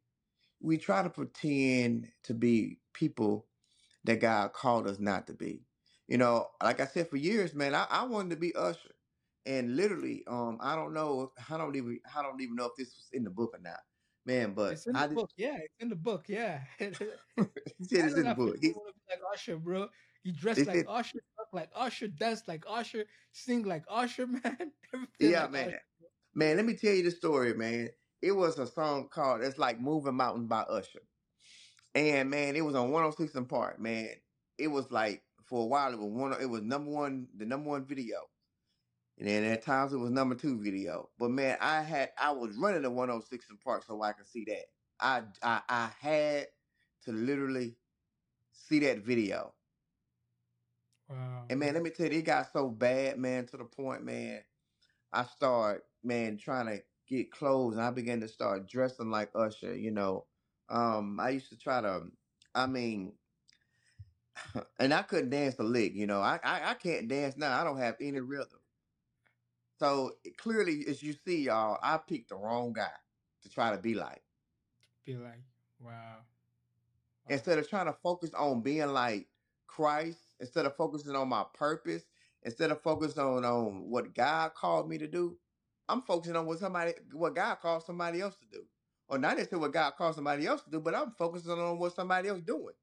we try to pretend to be people that God called us not to be. You know, like I said, for years, man, I, I wanted to be Usher, and literally, um, I don't know, I don't even, I don't even know if this was in the book or not, man. But it's in the I book, did... yeah, it's in the book, yeah. He said it's in the book. He... want to be like Usher, bro. You dress like said... Usher, talk like Usher, dance like Usher, sing like Usher, man. yeah, like man, Usher. man. Let me tell you the story, man. It was a song called "It's Like Moving Mountains" by Usher. And man, it was on one oh six and Park, man. It was like for a while it was one it was number one, the number one video. And then at times it was number two video. But man, I had I was running to one oh six and Park so I could see that. I I I had to literally see that video. Wow. And man, let me tell you, it got so bad, man, to the point, man, I started, man, trying to get clothes, and I began to start dressing like Usher, you know. Um, I used to try to, I mean, and I couldn't dance a lick, you know. I, I, I can't dance now. I don't have any rhythm. So clearly, as you see, y'all, I picked the wrong guy to try to be like. Be like, wow. Instead of trying to focus on being like Christ, instead of focusing on my purpose, instead of focusing on, on what God called me to do, I'm focusing on what somebody, what God called somebody else to do. Or not necessarily what God calls somebody else to do, but I'm focusing on what somebody else is doing.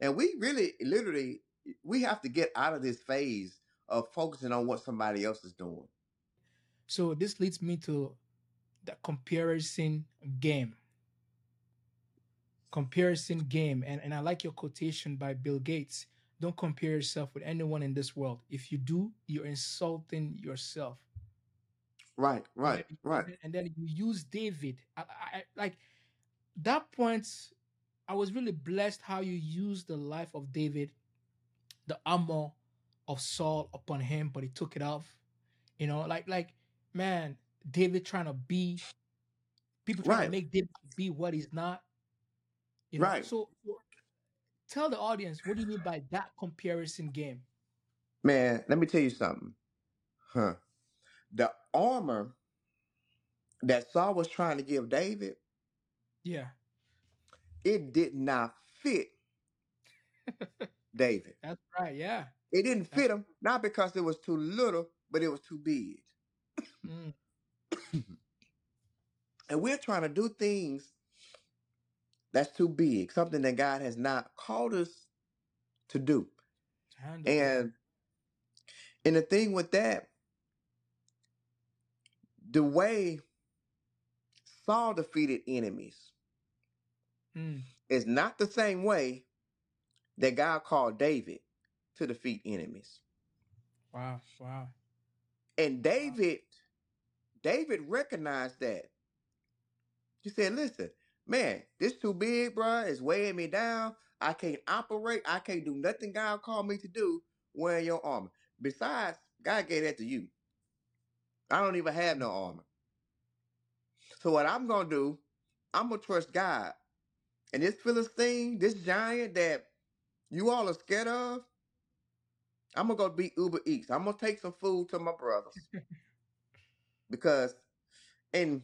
And we really, literally, we have to get out of this phase of focusing on what somebody else is doing. So this leads me to the comparison game. Comparison game. And, and I like your quotation by Bill Gates. Don't compare yourself with anyone in this world. If you do, you're insulting yourself. Right, right, right. And then you use David. I, I, like that point, I was really blessed how you used the life of David, the armor of Saul upon him, but he took it off. You know, like, like man, David trying to be, people trying right. to make David be what he's not. You know? Right. So tell the audience, what do you mean by that comparison game? Man, let me tell you something. Huh. The armor that Saul was trying to give David, yeah, it did not fit David. That's right, yeah. It didn't That's fit him, not because it was too little, but it was too big. Mm. And we're trying to do things that's too big, something that God has not called us to do. And, and the thing with that, the way Saul defeated enemies mm. is not the same way that God called David to defeat enemies. Wow, wow. And David, wow. David recognized that. He said, listen, man, this too big, bro. It's weighing me down. I can't operate. I can't do nothing God called me to do wearing your armor. Besides, God gave that to you. I don't even have no armor. So what I'm going to do, I'm going to trust God. And this Philistine, this giant that you all are scared of, I'm going to go be Uber Eats. I'm going to take some food to my brothers. Because, and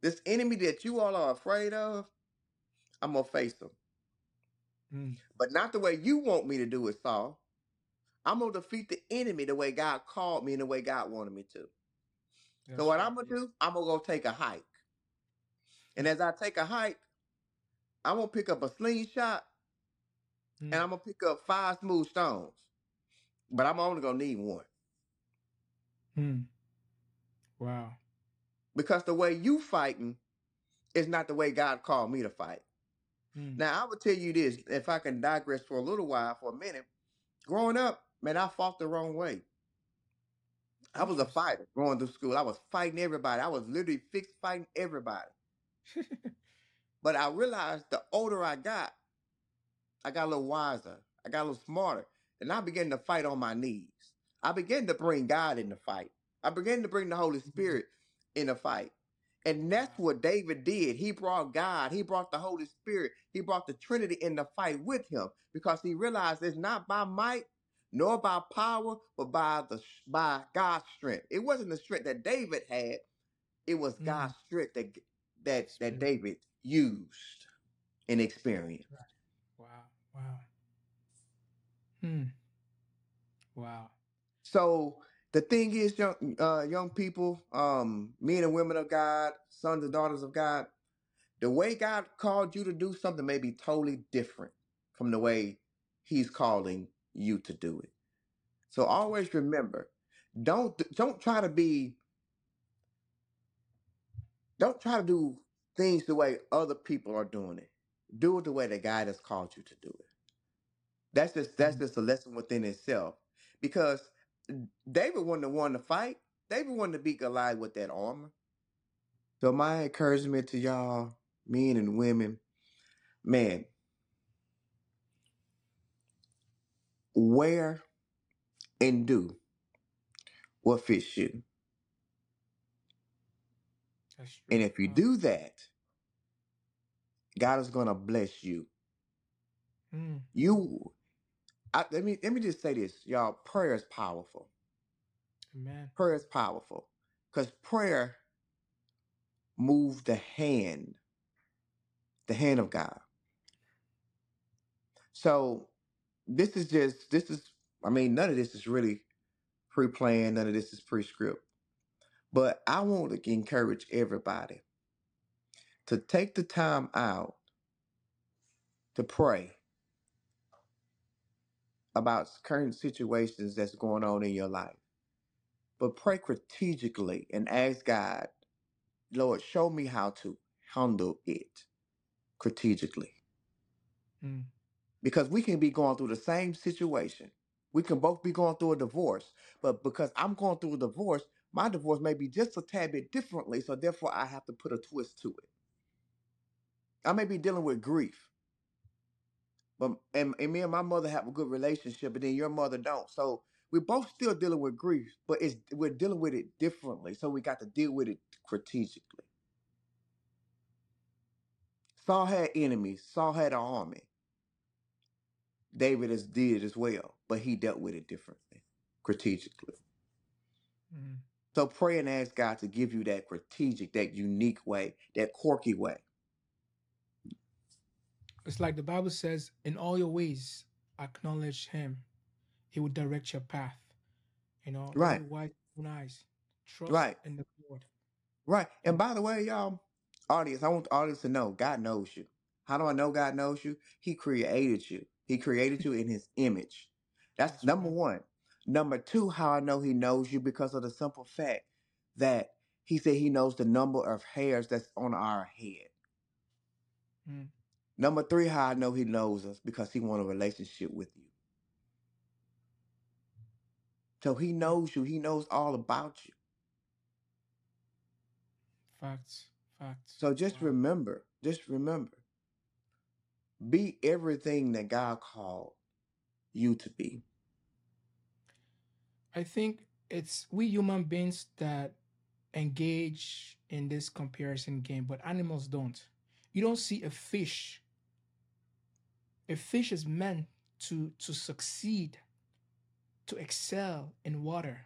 this enemy that you all are afraid of, I'm going to face them. Mm. But not the way you want me to do it, Saul. I'm going to defeat the enemy the way God called me and the way God wanted me to. That's so what right. I'm going to do, I'm going to go take a hike. And as I take a hike, I'm going to pick up a slingshot mm. and I'm going to pick up five smooth stones. But I'm only going to need one. Mm. Wow. Because the way you fighting is not the way God called me to fight. Mm. Now, I would tell you this, if I can digress for a little while, for a minute. Growing up, man, I fought the wrong way. I was a fighter going through school. I was fighting everybody. I was literally fixed fighting everybody. But I realized the older I got, I got a little wiser. I got a little smarter. And I began to fight on my knees. I began to bring God in the fight. I began to bring the Holy Spirit in the fight. And that's what David did. He brought God. He brought the Holy Spirit. He brought the Trinity in the fight with him because he realized it's not by might nor by power, but by the by God's strength. It wasn't the strength that David had. It was mm. God's strength that that Spirit. that David used and experienced. Wow! Wow! Hmm. Wow! So. The thing is, young, uh, young people, um, men and women of God, sons and daughters of God, the way God called you to do something may be totally different from the way he's calling you to do it. So always remember, don't, don't try to be, don't try to do things the way other people are doing it. Do it the way that God has called you to do it. That's just, that's just a lesson within itself, because David wasn't the one to fight. David wanted to beat Goliath with that armor. So my encouragement to y'all, men and women, man, wear and do what fits you. And if you do that, God is going to bless you. Mm. You... I, let me let me just say this, y'all. Prayer is powerful. Amen. Prayer is powerful because prayer moves the hand, the hand of God. So this is just this is. I mean, none of this is really pre-planned. None of this is pre-script. But I want to encourage everybody to take the time out to pray about current situations that's going on in your life. But pray strategically and ask God, Lord, show me how to handle it strategically. Mm. Because we can be going through the same situation. We can both be going through a divorce, but because I'm going through a divorce, my divorce may be just a tad bit differently, so therefore I have to put a twist to it. I may be dealing with grief, but and, and me and my mother have a good relationship, and then your mother don't. So we're both still dealing with grief, but it's we're dealing with it differently, so we got to deal with it strategically. Saul had enemies. Saul had an army. David is, did as well, but he dealt with it differently, strategically. Mm-hmm. So pray and ask God to give you that strategic, that unique way, that quirky way. It's like the Bible says, in all your ways, acknowledge him. He will direct your path. You know, right. Wise, eyes. Trust right. in the Lord. Right. And by the way, y'all, audience, I want the audience to know God knows you. How do I know God knows you? He created you. He created you in his image. That's, That's number right. one. Number two, how I know he knows you, because of the simple fact that he said he knows the number of hairs that's on our head. Mm. Number three, how I know he knows us, because he wants a relationship with you. So he knows you. He knows all about you. Facts. Facts. So just wow. remember, just remember, be everything that God called you to be. I think it's we human beings that engage in this comparison game, but animals don't. You don't see a fish. A fish is meant to, to succeed, to excel in water.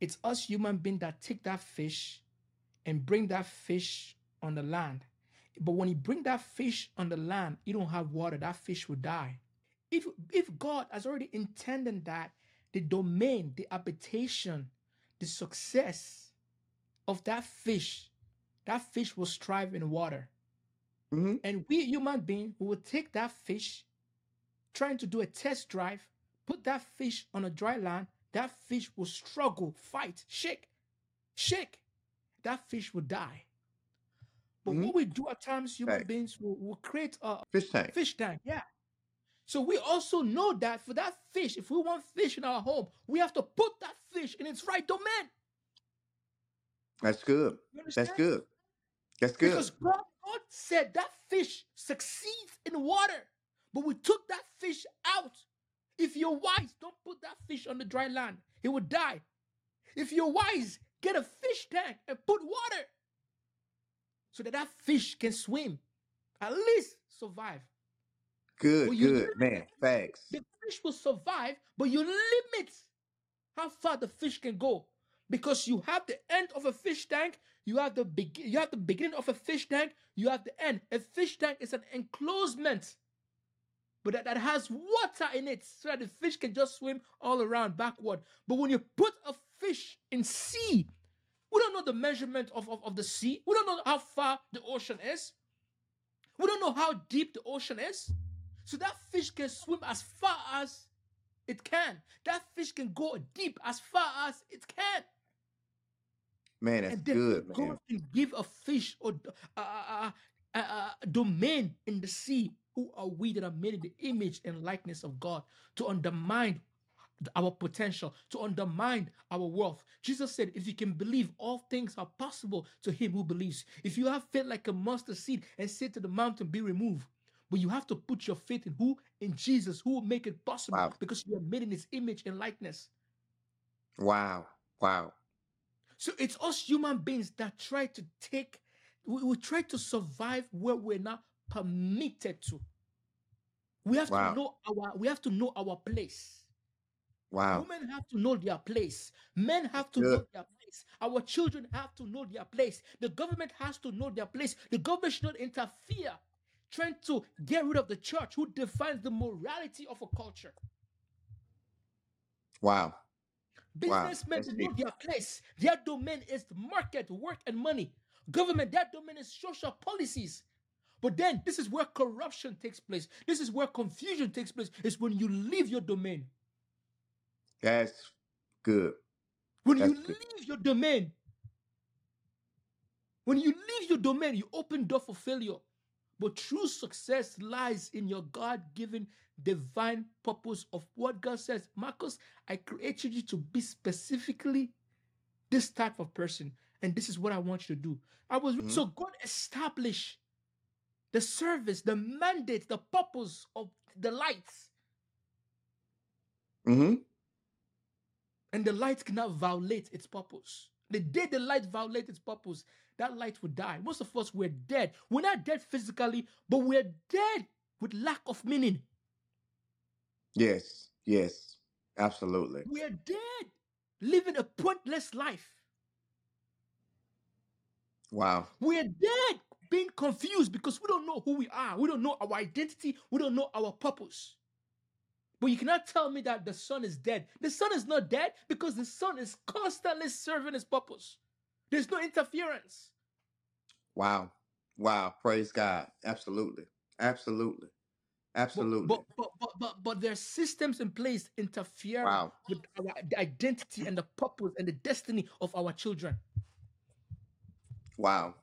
It's us human beings that take that fish and bring that fish on the land. But when you bring that fish on the land, you don't have water. That fish will die. If, if God has already intended that the domain, the habitation, the success of that fish, that fish will strive in water. Mm-hmm. And we human beings, we will take that fish, trying to do a test drive, put that fish on a dry land, that fish will struggle, fight, shake, shake. That fish will die. But mm-hmm. what we do at times, human right. beings will, will create a fish tank. Fish tank, yeah. So we also know that for that fish, if we want fish in our home, we have to put that fish in its right domain. That's good. That's good. That's good. Because God, God said that fish succeeds in water, but we took that fish out. If you're wise, don't put that fish on the dry land. It will die. If you're wise, get a fish tank and put water so that that fish can swim, at least survive. Good, good, man. Facts. The fish will survive, but you limit how far the fish can go, because you have the end of a fish tank, you have the be- you have the beginning of a fish tank, you have the end. A fish tank is an enclosement, but that, that has water in it, so that the fish can just swim all around backward. But when you put a fish in sea, we don't know the measurement of, of, of the sea. We don't know how far the ocean is. We don't know how deep the ocean is. So that fish can swim as far as it can. That fish can go deep as far as it can. Man, that's and then good, man. God can give a fish or a, a, a, a domain in the sea. Who are we that are made in the image and likeness of God to undermine our potential, to undermine our wealth? Jesus said, if you can believe, all things are possible to him who believes. If you have faith like a mustard seed and say to the mountain, be removed. But you have to put your faith in who? In Jesus, who will make it possible. Wow. Because you are made in his image and likeness. Wow. Wow. So it's us human beings that try to take, we, we try to survive where we're not permitted to. We have wow. to know our, we have to know our place. Wow. Women have to know their place. Men have to Good. know their place. Our children have to know their place. The government has to know their place. The government should not interfere, trying to get rid of the church, who defines the morality of a culture. Wow. Businessmen wow. know their place. Their domain is the market, work, and money. Government, their domain is social policies. But then this is where corruption takes place. This is where confusion takes place. It's when you leave your domain. That's good. When That's you good. leave your domain, when you leave your domain, you open door for failure. But true success lies in your God-given divine purpose of what God says. Marcus, I created you to be specifically this type of person, and this is what I want you to do. I was mm-hmm. So God established the service, the mandate, the purpose of the lights. Mm-hmm. And the light cannot violate its purpose. The day the light violates its purpose, that light will die. Most of us, we're dead. We're not dead physically, but we're dead with lack of meaning. Yes, yes, absolutely. We're dead, living a pointless life. Wow. We're dead, being confused because we don't know who we are. We don't know our identity. We don't know our purpose. But you cannot tell me that the son is dead. The son is not dead because the son is constantly serving his purpose. There's no interference. Wow. Wow. Praise God. Absolutely. Absolutely. Absolutely. But but but but, but there's systems in place interfering wow. with our identity and the purpose and the destiny of our children. Wow.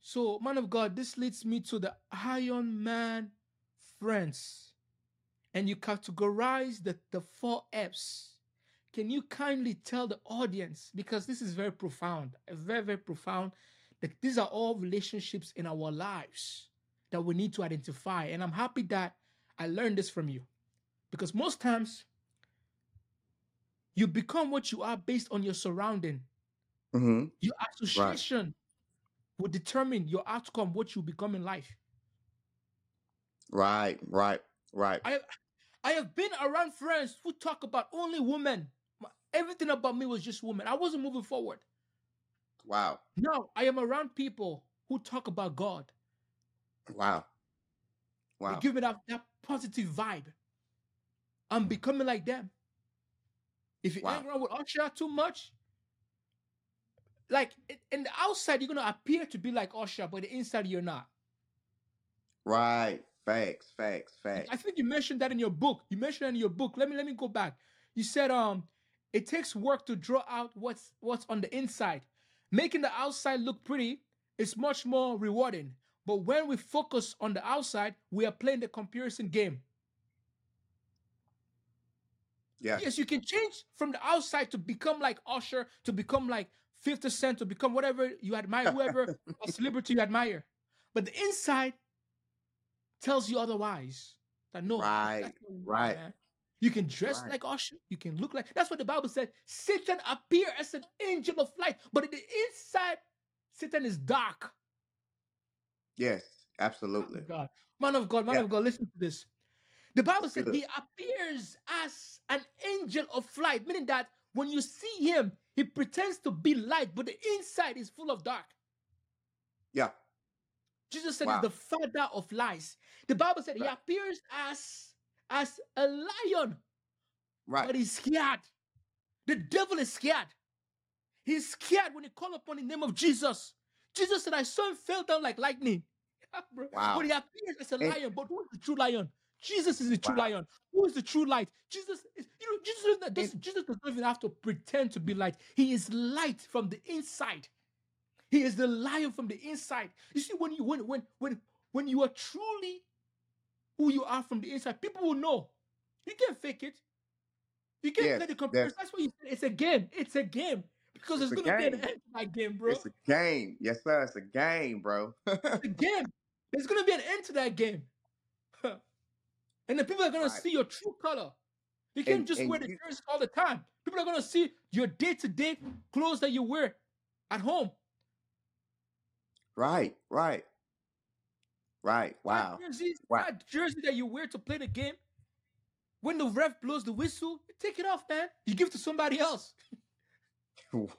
So, man of God, this leads me to the Iron Man friends. And you categorize the, the four F's. Can you kindly tell the audience, because this is very profound, very, very profound, that these are all relationships in our lives that we need to identify. And I'm happy that I learned this from you, because most times you become what you are based on your surrounding. Mm-hmm. Your association right. will determine your outcome, what you become in life. Right, right. Right. I, I have been around friends who talk about only women. Everything about me was just women. I wasn't moving forward. Wow. Now I am around people who talk about God. Wow. Wow. They give me that, that positive vibe. I'm becoming like them. If you wow. hang around with Usher too much, like in the outside, you're going to appear to be like Usher, but the inside you're not. Right. Facts, facts, facts. I think you mentioned that in your book. You mentioned that in your book. Let me let me go back. You said um, it takes work to draw out what's what's on the inside. Making the outside look pretty is much more rewarding. But when we focus on the outside, we are playing the comparison game. Yeah. Yes, you can change from the outside to become like Usher, to become like fifty Cent, to become whatever you admire, whoever a celebrity you admire. But the inside tells you otherwise. That no, right, that's what you, right. Man. You can dress right. like Usher. You can look like. That's what the Bible said. Satan appear as an angel of light, but in the inside, Satan is dark. Yes, absolutely. Man of God, man of God, man yeah. of God. Listen to this. The Bible said he appears as an angel of light, meaning that when you see him, he pretends to be light, but the inside is full of dark. Yeah. Jesus said wow. he's the father of lies. The Bible said right. he appears as, as a lion. Right. But he's scared. The devil is scared. He's scared when he calls upon the name of Jesus. Jesus said, I saw him fell down like lightning. Wow. But he appears as a lion. It, but who is the true lion? Jesus is the true wow. lion. Who is the true light? Jesus is, you know, Jesus, does not, does, it, Jesus does not even have to pretend to be light. He is light from the inside. He is the lion from the inside. You see, when you when when when when you are truly who you are from the inside, people will know. You can't fake it. You can't yes, play the comparison. That's, that's what you said. It's a game. It's a game. Because it's, it's gonna game. be an end to that game, bro. It's a game. Yes, sir. It's a game, bro. It's a game. There's gonna be an end to that game. And the people are gonna right. see your true color. You can't and, just and wear the you... dress all the time. People are gonna see your day-to-day clothes that you wear at home. Right, right, right. Wow. That jersey, wow. That jersey that you wear to play the game, when the ref blows the whistle, you take it off, man. You give it to somebody else.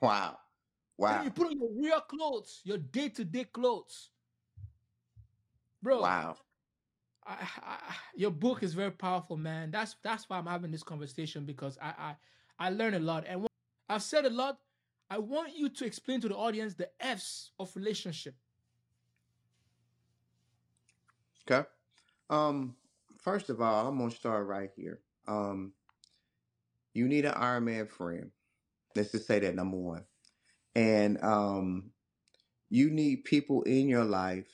Wow, wow. And you put on your real clothes, your day-to-day clothes, bro. Wow. I, I, your book is very powerful, man. That's that's why I'm having this conversation, because I I I learn a lot, and I've said a lot. I want you to explain to the audience the F's of relationship. Okay. Um, first of all, I'm going to start right here. Um, you need an Iron Man friend. Let's just say that, number one. And um, you need people in your life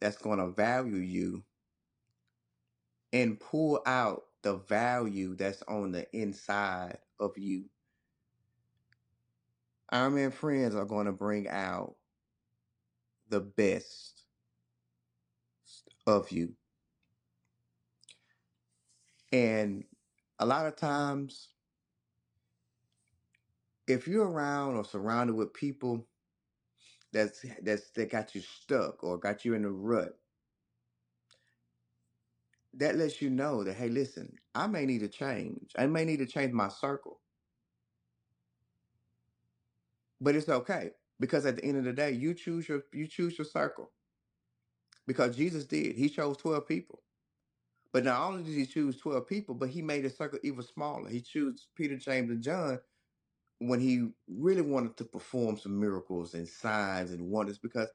that's going to value you and pull out the value that's on the inside of you. Iron Man friends are going to bring out the best of you. And a lot of times, if you're around or surrounded with people that's, that's, that got you stuck or got you in a rut, that lets you know that, hey, listen, I may need to change. I may need to change my circle. But it's okay, because at the end of the day, you choose your you choose your circle, because Jesus did. He chose twelve people. But not only did he choose twelve people, but he made his circle even smaller. He chose Peter, James, and John when he really wanted to perform some miracles and signs and wonders, because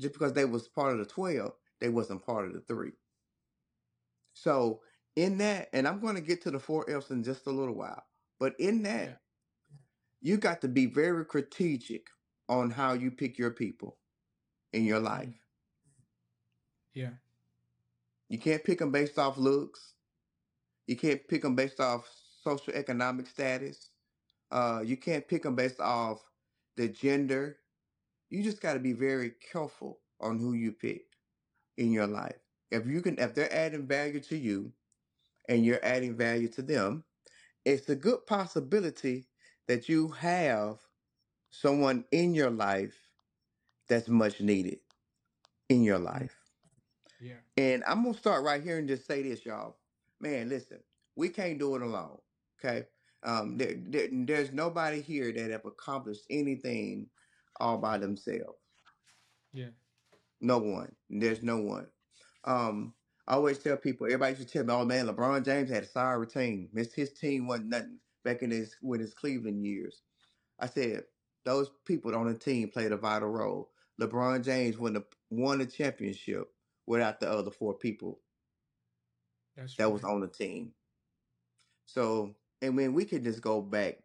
just because they was part of the twelve, they wasn't part of the three. So in that, and I'm going to get to the four F's in just a little while, but in that, yeah. You got to be very strategic on how you pick your people in your life. Yeah. You can't pick them based off looks. You can't pick them based off socioeconomic status. Uh, you can't pick them based off the gender. You just got to be very careful on who you pick in your life. If you can, if they're adding value to you and you're adding value to them, it's a good possibility that you have someone in your life that's much needed in your life. Yeah. And I'm going to start right here and just say this, y'all. Man, listen, we can't do it alone, okay? Um, there, there, there's nobody here that have accomplished anything all by themselves. Yeah. No one. There's no one. Um, I always tell people, everybody should tell me, oh, man, LeBron James had a sorry team. His, his team wasn't nothing back in his, with his Cleveland years. I said, those people on the team played a vital role. LeBron James wouldn't have won the championship without the other four people That's that right. was on the team. So, and when we could just go back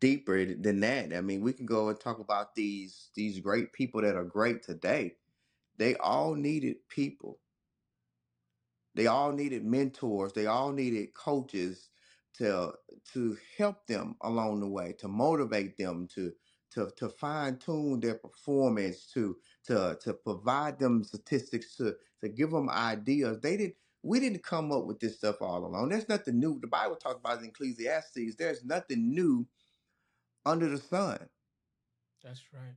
deeper than that. I mean, we can go and talk about these, these great people that are great today. They all needed people. They all needed mentors. They all needed coaches to to help them along the way, to motivate them, to to to fine tune their performance, to to to provide them statistics, to to give them ideas. They didn't. We didn't come up with this stuff all alone. There's nothing new. The Bible talks about it in Ecclesiastes. There's nothing new under the sun. That's right.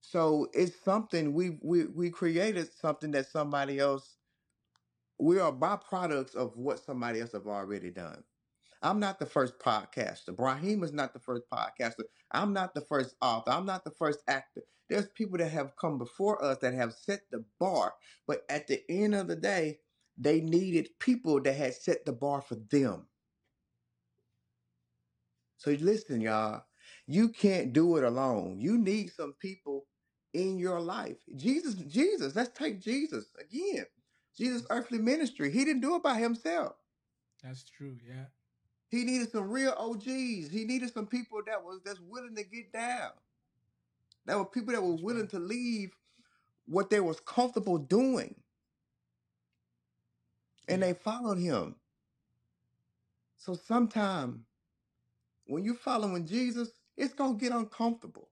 So it's something we we we created something that somebody else. We are byproducts of what somebody else have already done. I'm not the first podcaster. Brahim is not the first podcaster. I'm not the first author. I'm not the first actor. There's people that have come before us that have set the bar. But at the end of the day, they needed people that had set the bar for them. So listen, y'all, you can't do it alone. You need some people in your life. Jesus, Jesus, let's take Jesus again. Jesus' earthly ministry. He didn't do it by himself. That's true, yeah. He needed some real O Gs. He needed some people that was that's willing to get down. There were people that were willing to leave what they was comfortable doing. And they followed him. So sometime when you're following Jesus, it's going to get uncomfortable.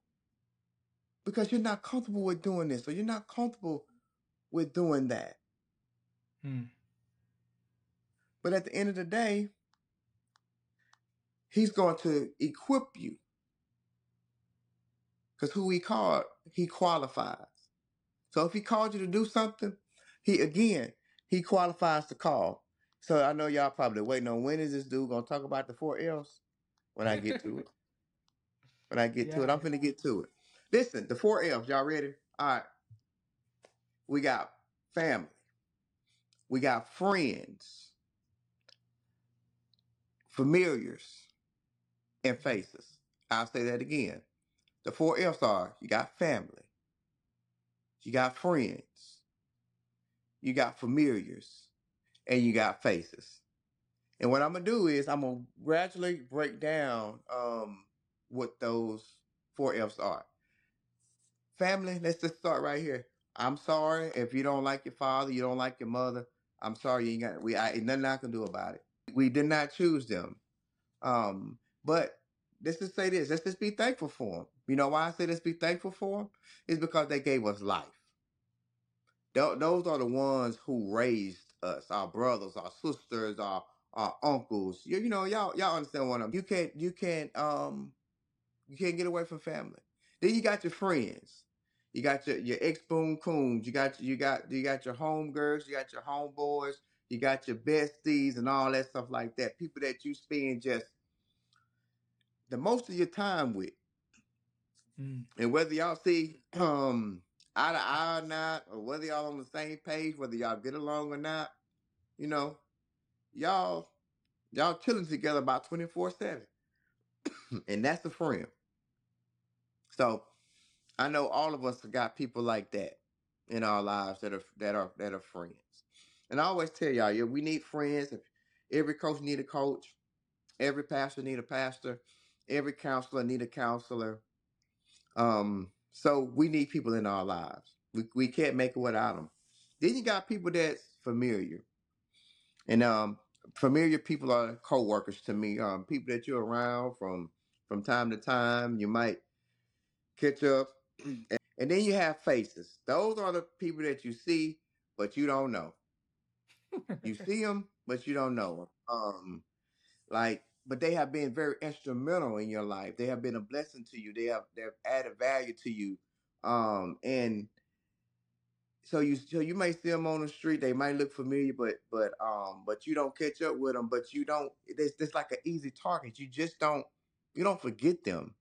Because you're not comfortable with doing this. Or you're not comfortable with doing that. Hmm. But at the end of the day, he's going to equip you, because who he called, he qualifies. So if he called you to do something, he, again, he qualifies to call. So I know y'all probably waiting on when is this dude going to talk about the four L's? When I get to it. When I get yeah. to it, I'm going to get to it. Listen, the four L's, y'all ready? All right. We got family. We got friends, familiars, and faces. I'll say that again. The four F's are, you got family, you got friends, you got familiars, and you got faces. And what I'm going to do is I'm going to gradually break down um, what those four F's are. Family, let's just start right here. I'm sorry if you don't like your father, you don't like your mother. I'm sorry, you ain't got we I, ain't nothing I can do about it. We did not choose them. Um, but let's just say this. Let's just be thankful for them. You know why I say let's be thankful for them? It's because they gave us life. Th- those are the ones who raised us, our brothers, our sisters, our our uncles. You, you know, y'all y'all understand what I'm. You can't you can't um you can't get away from family. Then you got your friends. You got your, your ex boon coons. You got you got you got your home girls. You got your homeboys. You got your besties and all that stuff like that. People that you spend just the most of your time with. Mm. And whether y'all see um, eye to eye or not, or whether y'all on the same page, whether y'all get along or not, you know, y'all y'all chilling together about twenty four seven, and that's a friend. So I know all of us have got people like that in our lives that are that are that are friends. And I always tell y'all, yeah, we need friends. Every coach need a coach. Every pastor need a pastor. Every counselor need a counselor. Um, so we need people in our lives. We we can't make it without them. Then you got people that's familiar, and um, familiar people are coworkers to me. Um, people that you're around from from time to time. You might catch up, and then you have faces. Those are the people that you see, but you don't know. You see them, but you don't know them. Um, like, but they have been very instrumental in your life. They have been a blessing to you. They have they've added value to you. Um, and so you so you may see them on the street. They might look familiar, but but um, but you don't catch up with them. But you don't. It's it's like an easy target. You just don't. You don't forget them.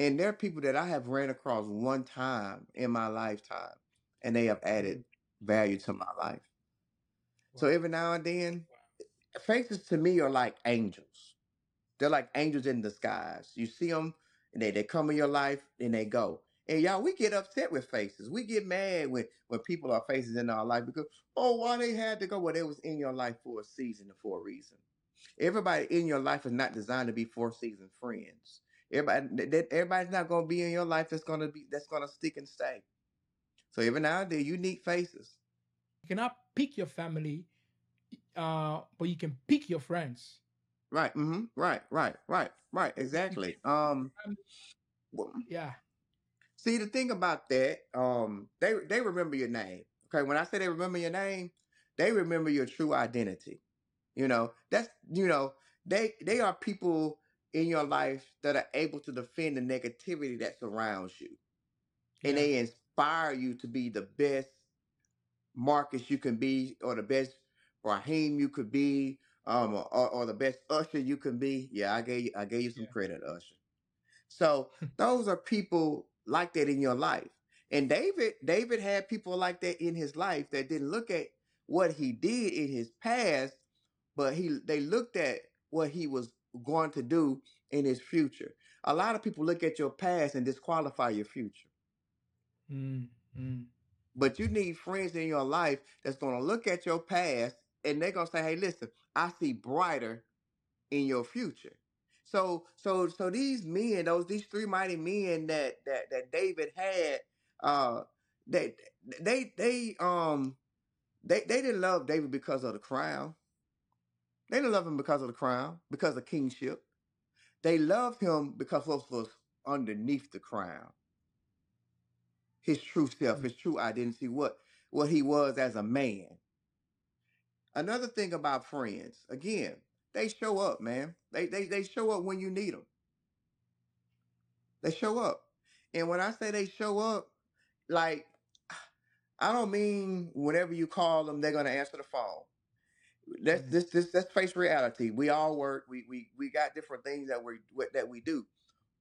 And there are people that I have ran across one time in my lifetime, and they have added value to my life. Wow. So every now and then, wow. Faces to me are like angels. They're like angels in disguise. You see them, and they, they come in your life, and they go. And y'all, we get upset with faces. We get mad when, when people are faces in our life because, oh, why they had to go? Well, they was in your life for a season and for a reason. Everybody in your life is not designed to be four-season friends. Everybody, that everybody's not going to be in your life that's going to be that's going to stick and stay. So every now and then, you need faces. You cannot pick your family, uh, but you can pick your friends. Right. Mm-hmm. Right. Right. Right. Right. Exactly. Um. Yeah. See, the thing about that, um, they they remember your name. Okay. When I say they remember your name, they remember your true identity. You know, that's you know they they are people in your life that are able to defend the negativity that surrounds you. Yeah. And they inspire you to be the best Marcus you can be, or the best Raheem you could be, um, or, or, or the best Usher you can be. Yeah, I gave you, I gave you some yeah. credit, Usher. So those are people like that in your life. And David, David had people like that in his life that didn't look at what he did in his past, but he they looked at what he was going to do in his future. A lot of people look at your past and disqualify your future. Mm, mm. But you need friends in your life that's going to look at your past and they're going to say, hey, listen, I see brighter in your future. So, so, so these men, those, these three mighty men that, that, that David had, uh, they, they, they, um, they, they didn't love David because of the crown. They didn't love him because of the crown, because of kingship. They loved him because of what was underneath the crown. His true self, his true identity, what, what he was as a man. Another thing about friends, again, they show up, man. They, they, they show up when you need them. They show up. And when I say they show up, like, I don't mean whenever you call them, they're going to answer the phone. Let's this this let's face reality. We all work. We we we got different things that we that we do,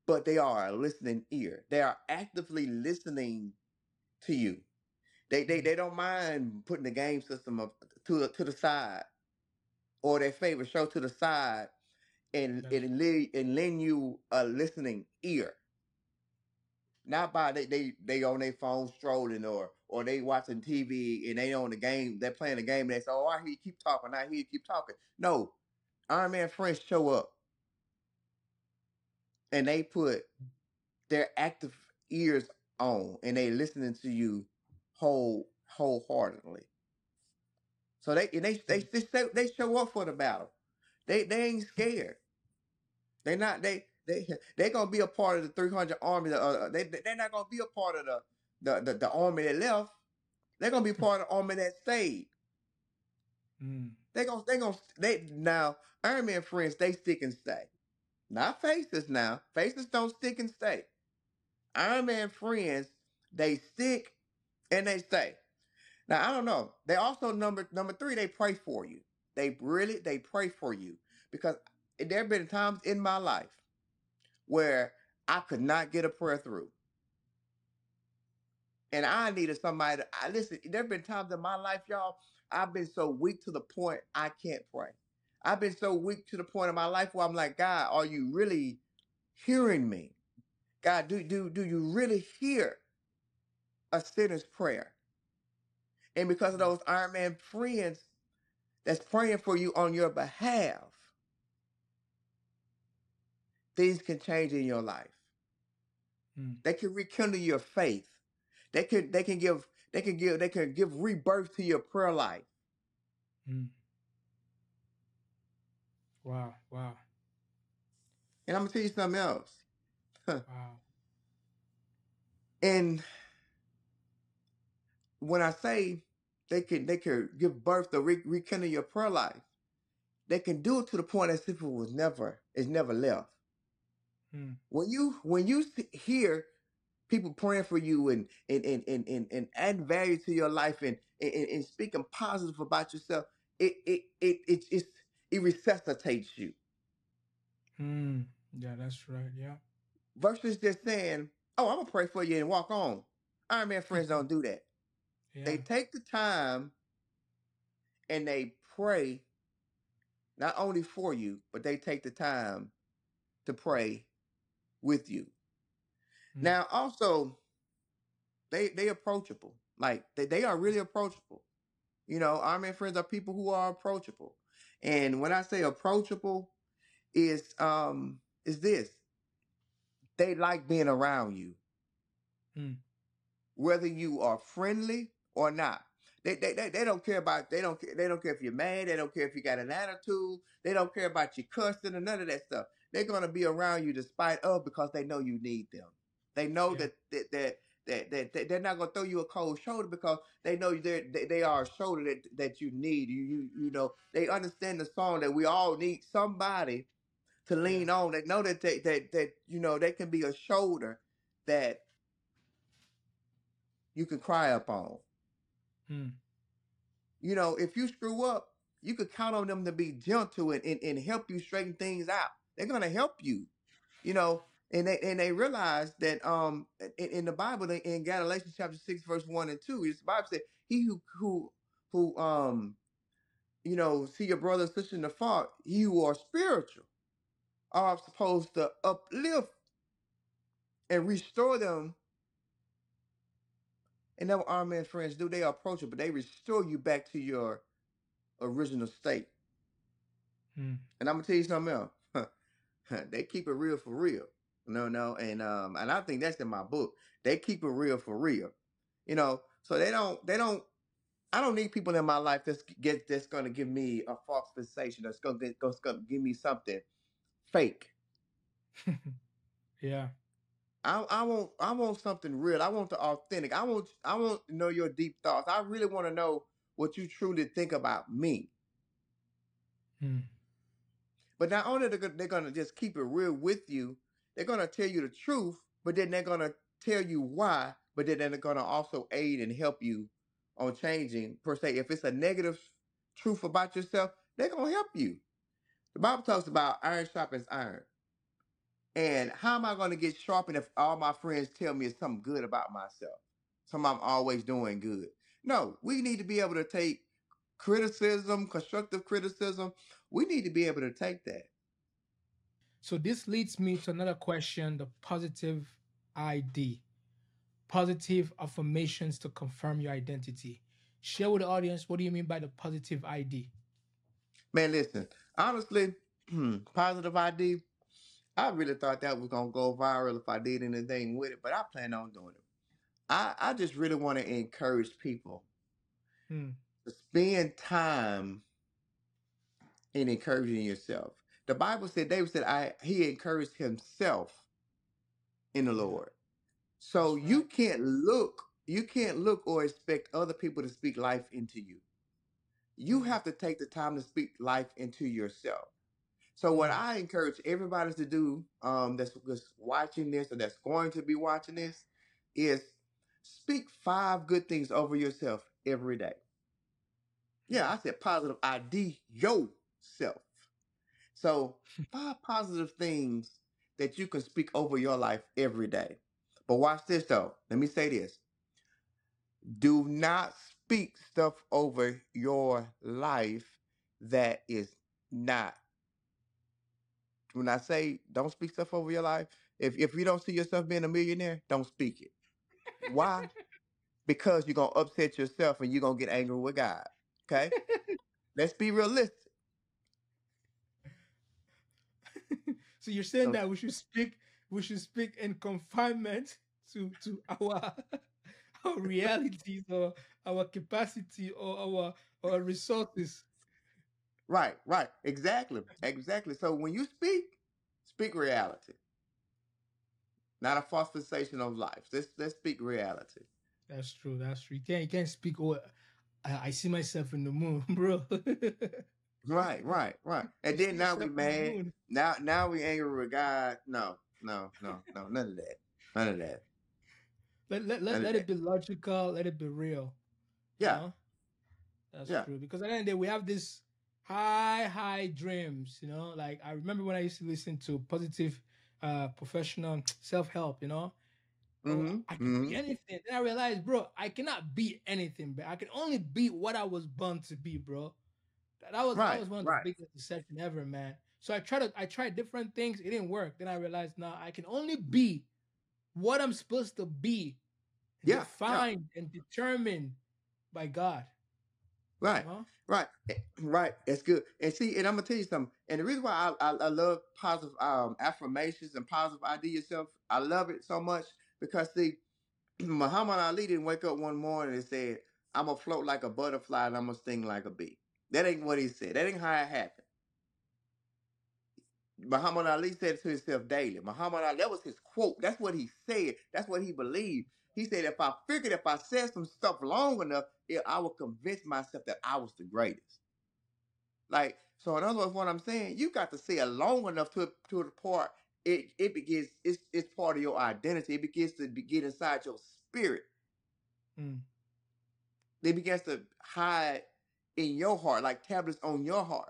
but they are a listening ear. They are actively listening to you. They they they don't mind putting the game system up to the to the side, or their favorite show to the side, and okay. and lend and lend you a listening ear. Not by they they they on their phone strolling or. Or they watching T V and they on the game, they're playing the game and they say, oh, I hear you keep talking, I hear you keep talking. No, Iron Man friends show up and they put their active ears on, and they listening to you whole wholeheartedly. So they and they they they, they show up for the battle. They they ain't scared. They not they they they gonna be a part of the three hundred army. Uh, they they're not gonna be a part of the the the, the army that left. They're gonna be part of the army that stayed. Mm. They gonna they gonna they now Iron Man friends, they stick and stay. Not faces now. Faces don't stick and stay. Iron Man friends, they stick and they stay. Now I don't know. They also number number three, they pray for you. They really they pray for you. Because there have been times in my life where I could not get a prayer through. And I needed somebody to, I listen, there have been times in my life, y'all, I've been so weak to the point I can't pray. I've been so weak to the point in my life where I'm like, God, are you really hearing me? God, do, do, do you really hear a sinner's prayer? And because of those Iron Man friends that's praying for you on your behalf, things can change in your life. Mm. They can rekindle your faith. They can they can give they can give they can give rebirth to your prayer life. Mm. Wow, wow. And I'm gonna tell you something else. Wow. And when I say they can they can give birth to re rekindle your prayer life, they can do it to the point as if it was never it's never left. Mm. When you when you hear people praying for you and and and and and, and add value to your life and, and and speaking positive about yourself, it it it it it, it resuscitates you. Mm, yeah, that's right. Yeah. Versus just saying, "Oh, I'm gonna pray for you and walk on." Iron Man friends don't do that. Yeah. They take the time and they pray, not only for you, but they take the time to pray with you. Now, also, they they approachable. Like, they, they are really approachable. You know, Iron Man friends are people who are approachable. And when I say approachable, is um is this. They like being around you. Hmm. Whether you are friendly or not. They, they they they don't care about they don't they don't care if you're mad, they don't care if you got an attitude, they don't care about you cussing or none of that stuff. They're gonna be around you despite of because they know you need them. They know yeah. that, that, that, that, that they're not going to throw you a cold shoulder because they know they they are a shoulder that, that you need. You, you, you know, they understand the song that we all need somebody to lean on. They know that, they, that, that you know, they can be a shoulder that you can cry upon. Hmm. You know, if you screw up, you could count on them to be gentle and, and, and help you straighten things out. They're going to help you, you know. And they and they realized that um in, in the Bible in Galatians chapter six verse one and two, the Bible said, "He who who who um you know see your brother and sister in the fault, you who are spiritual are supposed to uplift and restore them." And that's what our men friends do. They approach it, but they restore you back to your original state. Hmm. And I'm gonna tell you something else. They keep it real for real. No, no, and um, and I think that's in my book. They keep it real for real, you know. So they don't, they don't. I don't need people in my life that's get that's gonna give me a false sensation. That's gonna, that's gonna give me something fake. Yeah, I I want I want something real. I want the authentic. I want I want to know your deep thoughts. I really want to know what you truly think about me. Hmm. But not only they're they're gonna just keep it real with you. They're going to tell you the truth, but then they're going to tell you why, but then they're going to also aid and help you on changing, per se. If it's a negative truth about yourself, they're going to help you. The Bible talks about iron sharpens iron. And how am I going to get sharpened if all my friends tell me it's something good about myself? Something I'm always doing good. No, we need to be able to take criticism, constructive criticism. We need to be able to take that. So this leads me to another question, the positive I D, positive affirmations to confirm your identity. Share with the audience, what do you mean by the positive I D? Man, listen, honestly, positive I D, I really thought that was going to go viral if I did anything with it, but I plan on doing it. I, I just really want to encourage people hmm. to spend time in encouraging yourself. The Bible said, David said, I, he encouraged himself in the Lord. So That's right. you can't look, you can't look or expect other people to speak life into you. You have to take the time to speak life into yourself. So what I encourage everybody to do um, that's, that's watching this or that's going to be watching this is speak five good things over yourself every day. Yeah, I said positive I D yourself. So five positive things that you can speak over your life every day. But watch this though. Let me say this. Do not speak stuff over your life that is not. When I say don't speak stuff over your life, if, if you don't see yourself being a millionaire, don't speak it. Why? Because you're going to upset yourself and you're going to get angry with God. Okay? Let's be realistic. So you're saying so, that we should speak we should speak in confinement to, to our, our realities or our capacity or our, our resources. Right, right. Exactly. Exactly. So when you speak, speak reality. Not a falsification of life. Let's, let's speak reality. That's true. That's true. You can't, you can't speak, oh, I, I see myself in the moon, bro. Right, right, right. And then now we mad. Now, now we angry with God. No, no, no, no. None of that. None of that. Let, let, let, let it be logical. Let it be real. Yeah. You know? That's yeah. true. Because at the end of the day, we have this high high dreams, you know. Like I remember when I used to listen to positive uh professional self-help, you know. Mm-hmm. I can mm-hmm. be anything. Then I realized, bro, I cannot be anything, but I can only be what I was born to be, bro. That was right, that was one of right. the biggest deception ever, man. So I tried to, I tried different things, it didn't work. Then I realized, nah, I can only be what I'm supposed to be, yeah, defined yeah. and determined by God. Right, uh-huh. right, right. That's good. And see, and I'm gonna tell you something. And the reason why I, I, I love positive um, affirmations and positive I D yourself, I love it so much because see, Muhammad Ali didn't wake up one morning and said, "I'm gonna float like a butterfly and I'm gonna sting like a bee." That ain't what he said. That ain't how it happened. Muhammad Ali said it to himself daily. Muhammad Ali, that was his quote. That's what he said. That's what he believed. He said, if I figured if I said some stuff long enough, I would convince myself that I was the greatest. Like, so in other words, what I'm saying, you got to say it long enough to, to the part, it, it begins, it's, it's part of your identity. It begins to get inside your spirit. Mm. It begins to hide in your heart, like tablets on your heart.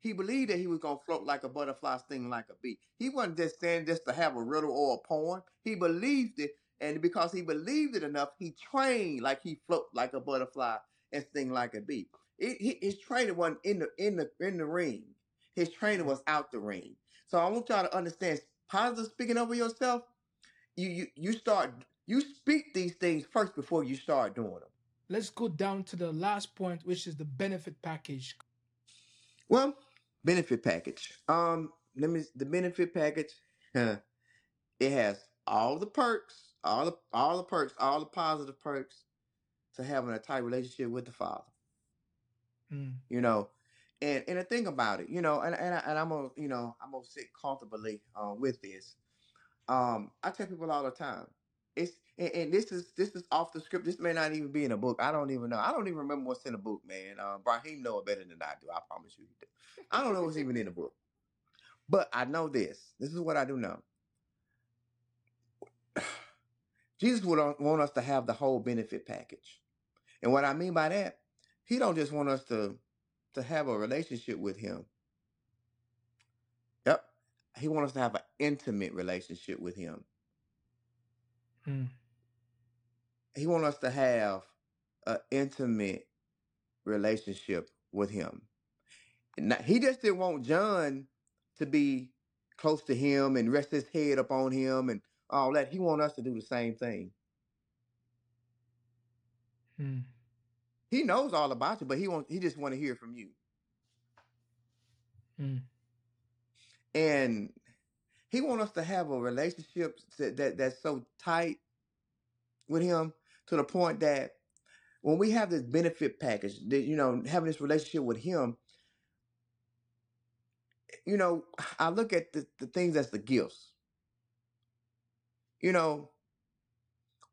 He believed that he was going to float like a butterfly, sting like a bee. He wasn't just saying just to have a riddle or a poem. He believed it. And because he believed it enough, he trained like he float like a butterfly and sting like a bee. It, he, his training wasn't in the in the in the ring. His training was out the ring. So I want y'all to understand positive speaking over yourself. You you you start you speak these things first before you start doing them. Let's go down to the last point, which is the benefit package. Well, benefit package. Um, let me the benefit package. Huh, it has all the perks. All the, all the perks, all the positive perks to having a tight relationship with the Father, mm. you know, and and the thing about it, you know, and and, I, and I'm gonna, you know, I'm gonna sit comfortably uh, with this. Um, I tell people all the time, it's and, and this is this is off the script. This may not even be in a book. I don't even know. I don't even remember what's in a book, man. Uh, Brahim know it better than I do. I promise you, he do. I don't know what's even in the book, but I know this. This is what I do know. Jesus would want us to have the whole benefit package. And what I mean by that, he don't just want us to, to have a relationship with him. Yep. He wants us to have an intimate relationship with him. Hmm. He wants us to have an intimate relationship with him. Now, he just didn't want John to be close to him and rest his head up on him and all that. He wants us to do the same thing. Hmm. He knows all about you, but he wants, he just want to hear from you. Hmm. And he wants us to have a relationship that, that that's so tight with him to the point that when we have this benefit package, you know, having this relationship with him, you know, I look at the, the things that's the gifts. You know,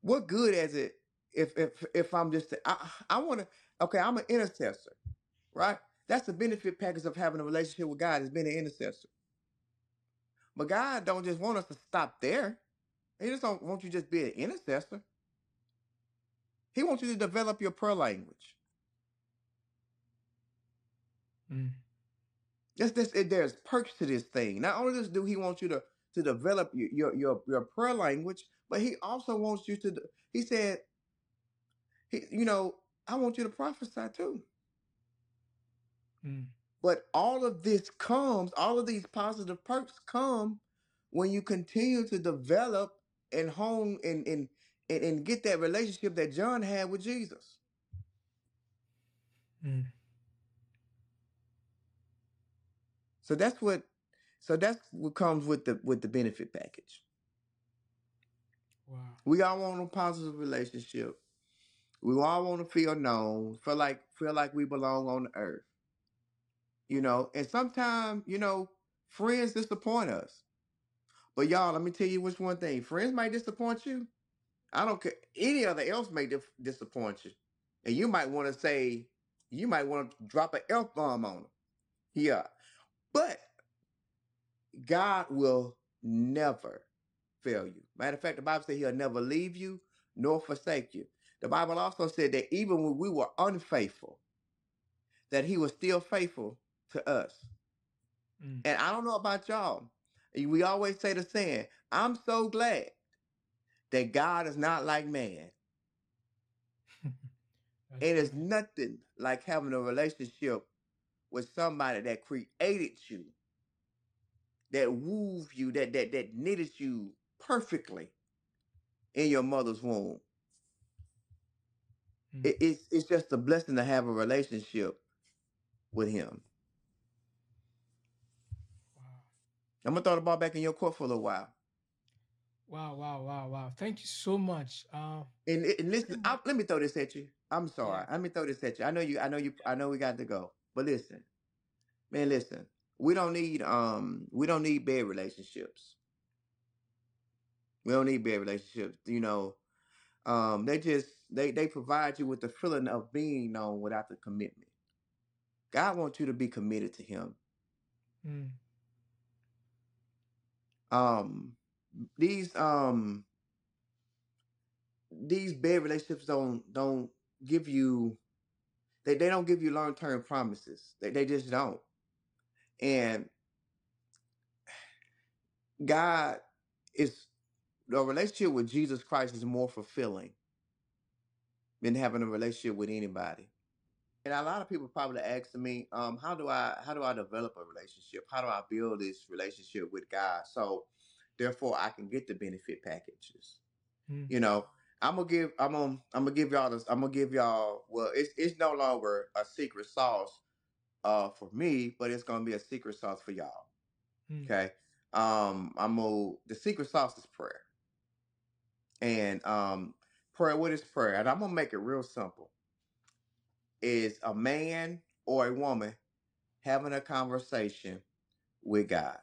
what good is it if if if I'm just, I, I want to, okay, I'm an intercessor, right? That's the benefit package of having a relationship with God, is being an intercessor. But God don't just want us to stop there. He just don't want you to just be an intercessor. He wants you to develop your prayer language. Mm. It's this, it, there's perks to this thing. Not only does do he want you to, to develop your, your, your prayer language, but he also wants you to, he said, he, you know, I want you to prophesy too. Mm. But all of this comes, all of these positive perks come when you continue to develop and hone and, and, and, and get that relationship that John had with Jesus. Mm. So that's what, so that's what comes with the, with the benefit package. Wow. We all want a positive relationship. We all want to feel known, feel like, feel like we belong on the earth. You know, and sometimes, you know, friends disappoint us. But y'all, let me tell you what's one thing. Friends might disappoint you. I don't care. Any other else may dif- disappoint you. And you might want to say, you might want to drop an F-bomb on them. Yeah. But God will never fail you. Matter of fact, the Bible said he'll never leave you nor forsake you. The Bible also said that even when we were unfaithful, that he was still faithful to us. Mm. And I don't know about y'all. We always say the saying, I'm so glad that God is not like man. It is nothing like having a relationship with somebody that created you, that wove you, that, that, that knitted you perfectly in your mother's womb. Mm. It, it's, it's just a blessing to have a relationship with him. I'm going to throw the ball back in your court for a little while. Wow, wow, wow, wow. Thank you so much. Uh, and, and listen, I, let me throw this at you. I'm sorry. Yeah. Let me throw this at you. I know you, I know you, I know we got to go, but listen, man, listen, we don't need, um, we don't need bad relationships. We don't need bad relationships. You know, um, they just, they, they provide you with the feeling of being known without the commitment. God wants you to be committed to him. Mm. Um, these, um, these bad relationships don't, don't give you, they, they don't give you long-term promises. They, they just don't. And God is, the relationship with Jesus Christ is more fulfilling than having a relationship with anybody. And a lot of people probably ask me, um, how do I how do I develop a relationship? How do I build this relationship with God so therefore I can get the benefit packages? Mm-hmm. You know, I'm gonna give I'm gonna I'm gonna give y'all this, I'm gonna give y'all well, it's it's no longer a secret sauce uh for me, but it's gonna be a secret sauce for y'all. Mm-hmm. Okay. Um I'm gonna the secret sauce is prayer. And um prayer, what is prayer? And I'm gonna make it real simple. Is a man or a woman having a conversation with God.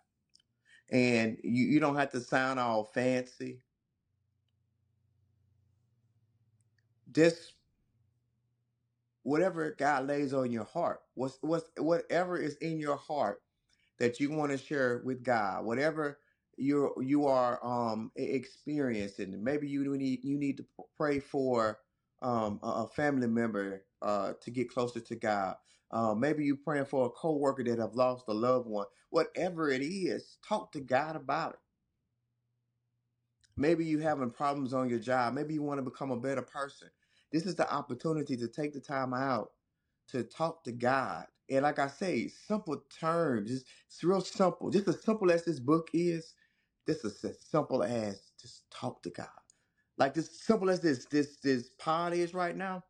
And you, you don't have to sound all fancy. Just whatever God lays on your heart, what's, what's, whatever is in your heart that you want to share with God, whatever you you are um, experiencing. Maybe you need you need to pray for um, a family member Uh, to get closer to God. Uh, maybe you're praying for a coworker that have lost a loved one. Whatever it is, talk to God about it. Maybe you're having problems on your job. Maybe you want to become a better person. This is the opportunity to take the time out to talk to God. And like I say, simple terms. It's, it's real simple. Just as simple as this book is, this is as simple as just talk to God. Like this simple as this this this pod is right now.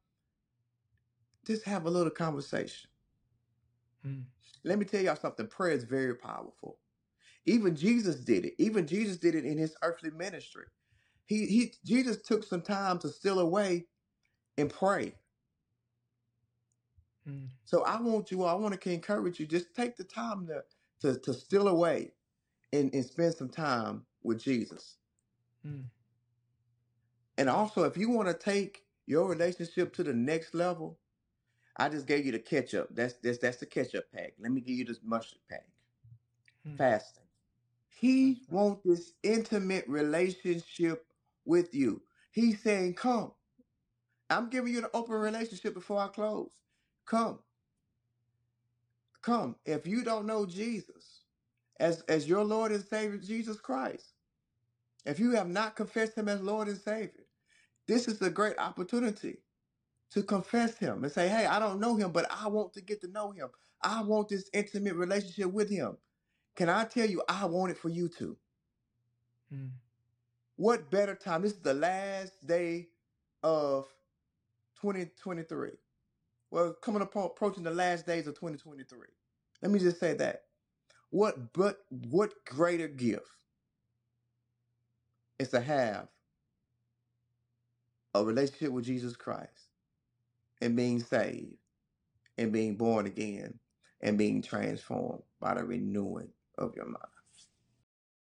Just have a little conversation. Hmm. Let me tell y'all something. Prayer is very powerful. Even Jesus did it. Even Jesus did it in his earthly ministry. He he Jesus took some time to steal away and pray. Mm. So I want you all, I want to encourage you, just take the time to to, to steal away and, and spend some time with Jesus. Mm. And also, if you want to take your relationship to the next level, I just gave you the ketchup. That's that's that's the ketchup pack. Let me give you this mustard pack. Hmm. Fasting. He wants this intimate relationship with you. He's saying, come. I'm giving you the open relationship before I close. Come. Come. If you don't know Jesus as, as your Lord and Savior, Jesus Christ, if you have not confessed him as Lord and Savior, this is a great opportunity to confess him and say, hey, I don't know him, but I want to get to know him. I want this intimate relationship with him. Can I tell you, I want it for you too. Mm. What better time? This is the last day of twenty twenty-three. Well, coming up, approaching the last days of twenty twenty-three. Let me just say that. What, but what greater gift is to have a relationship with Jesus Christ and being saved and being born again and being transformed by the renewing of your mind.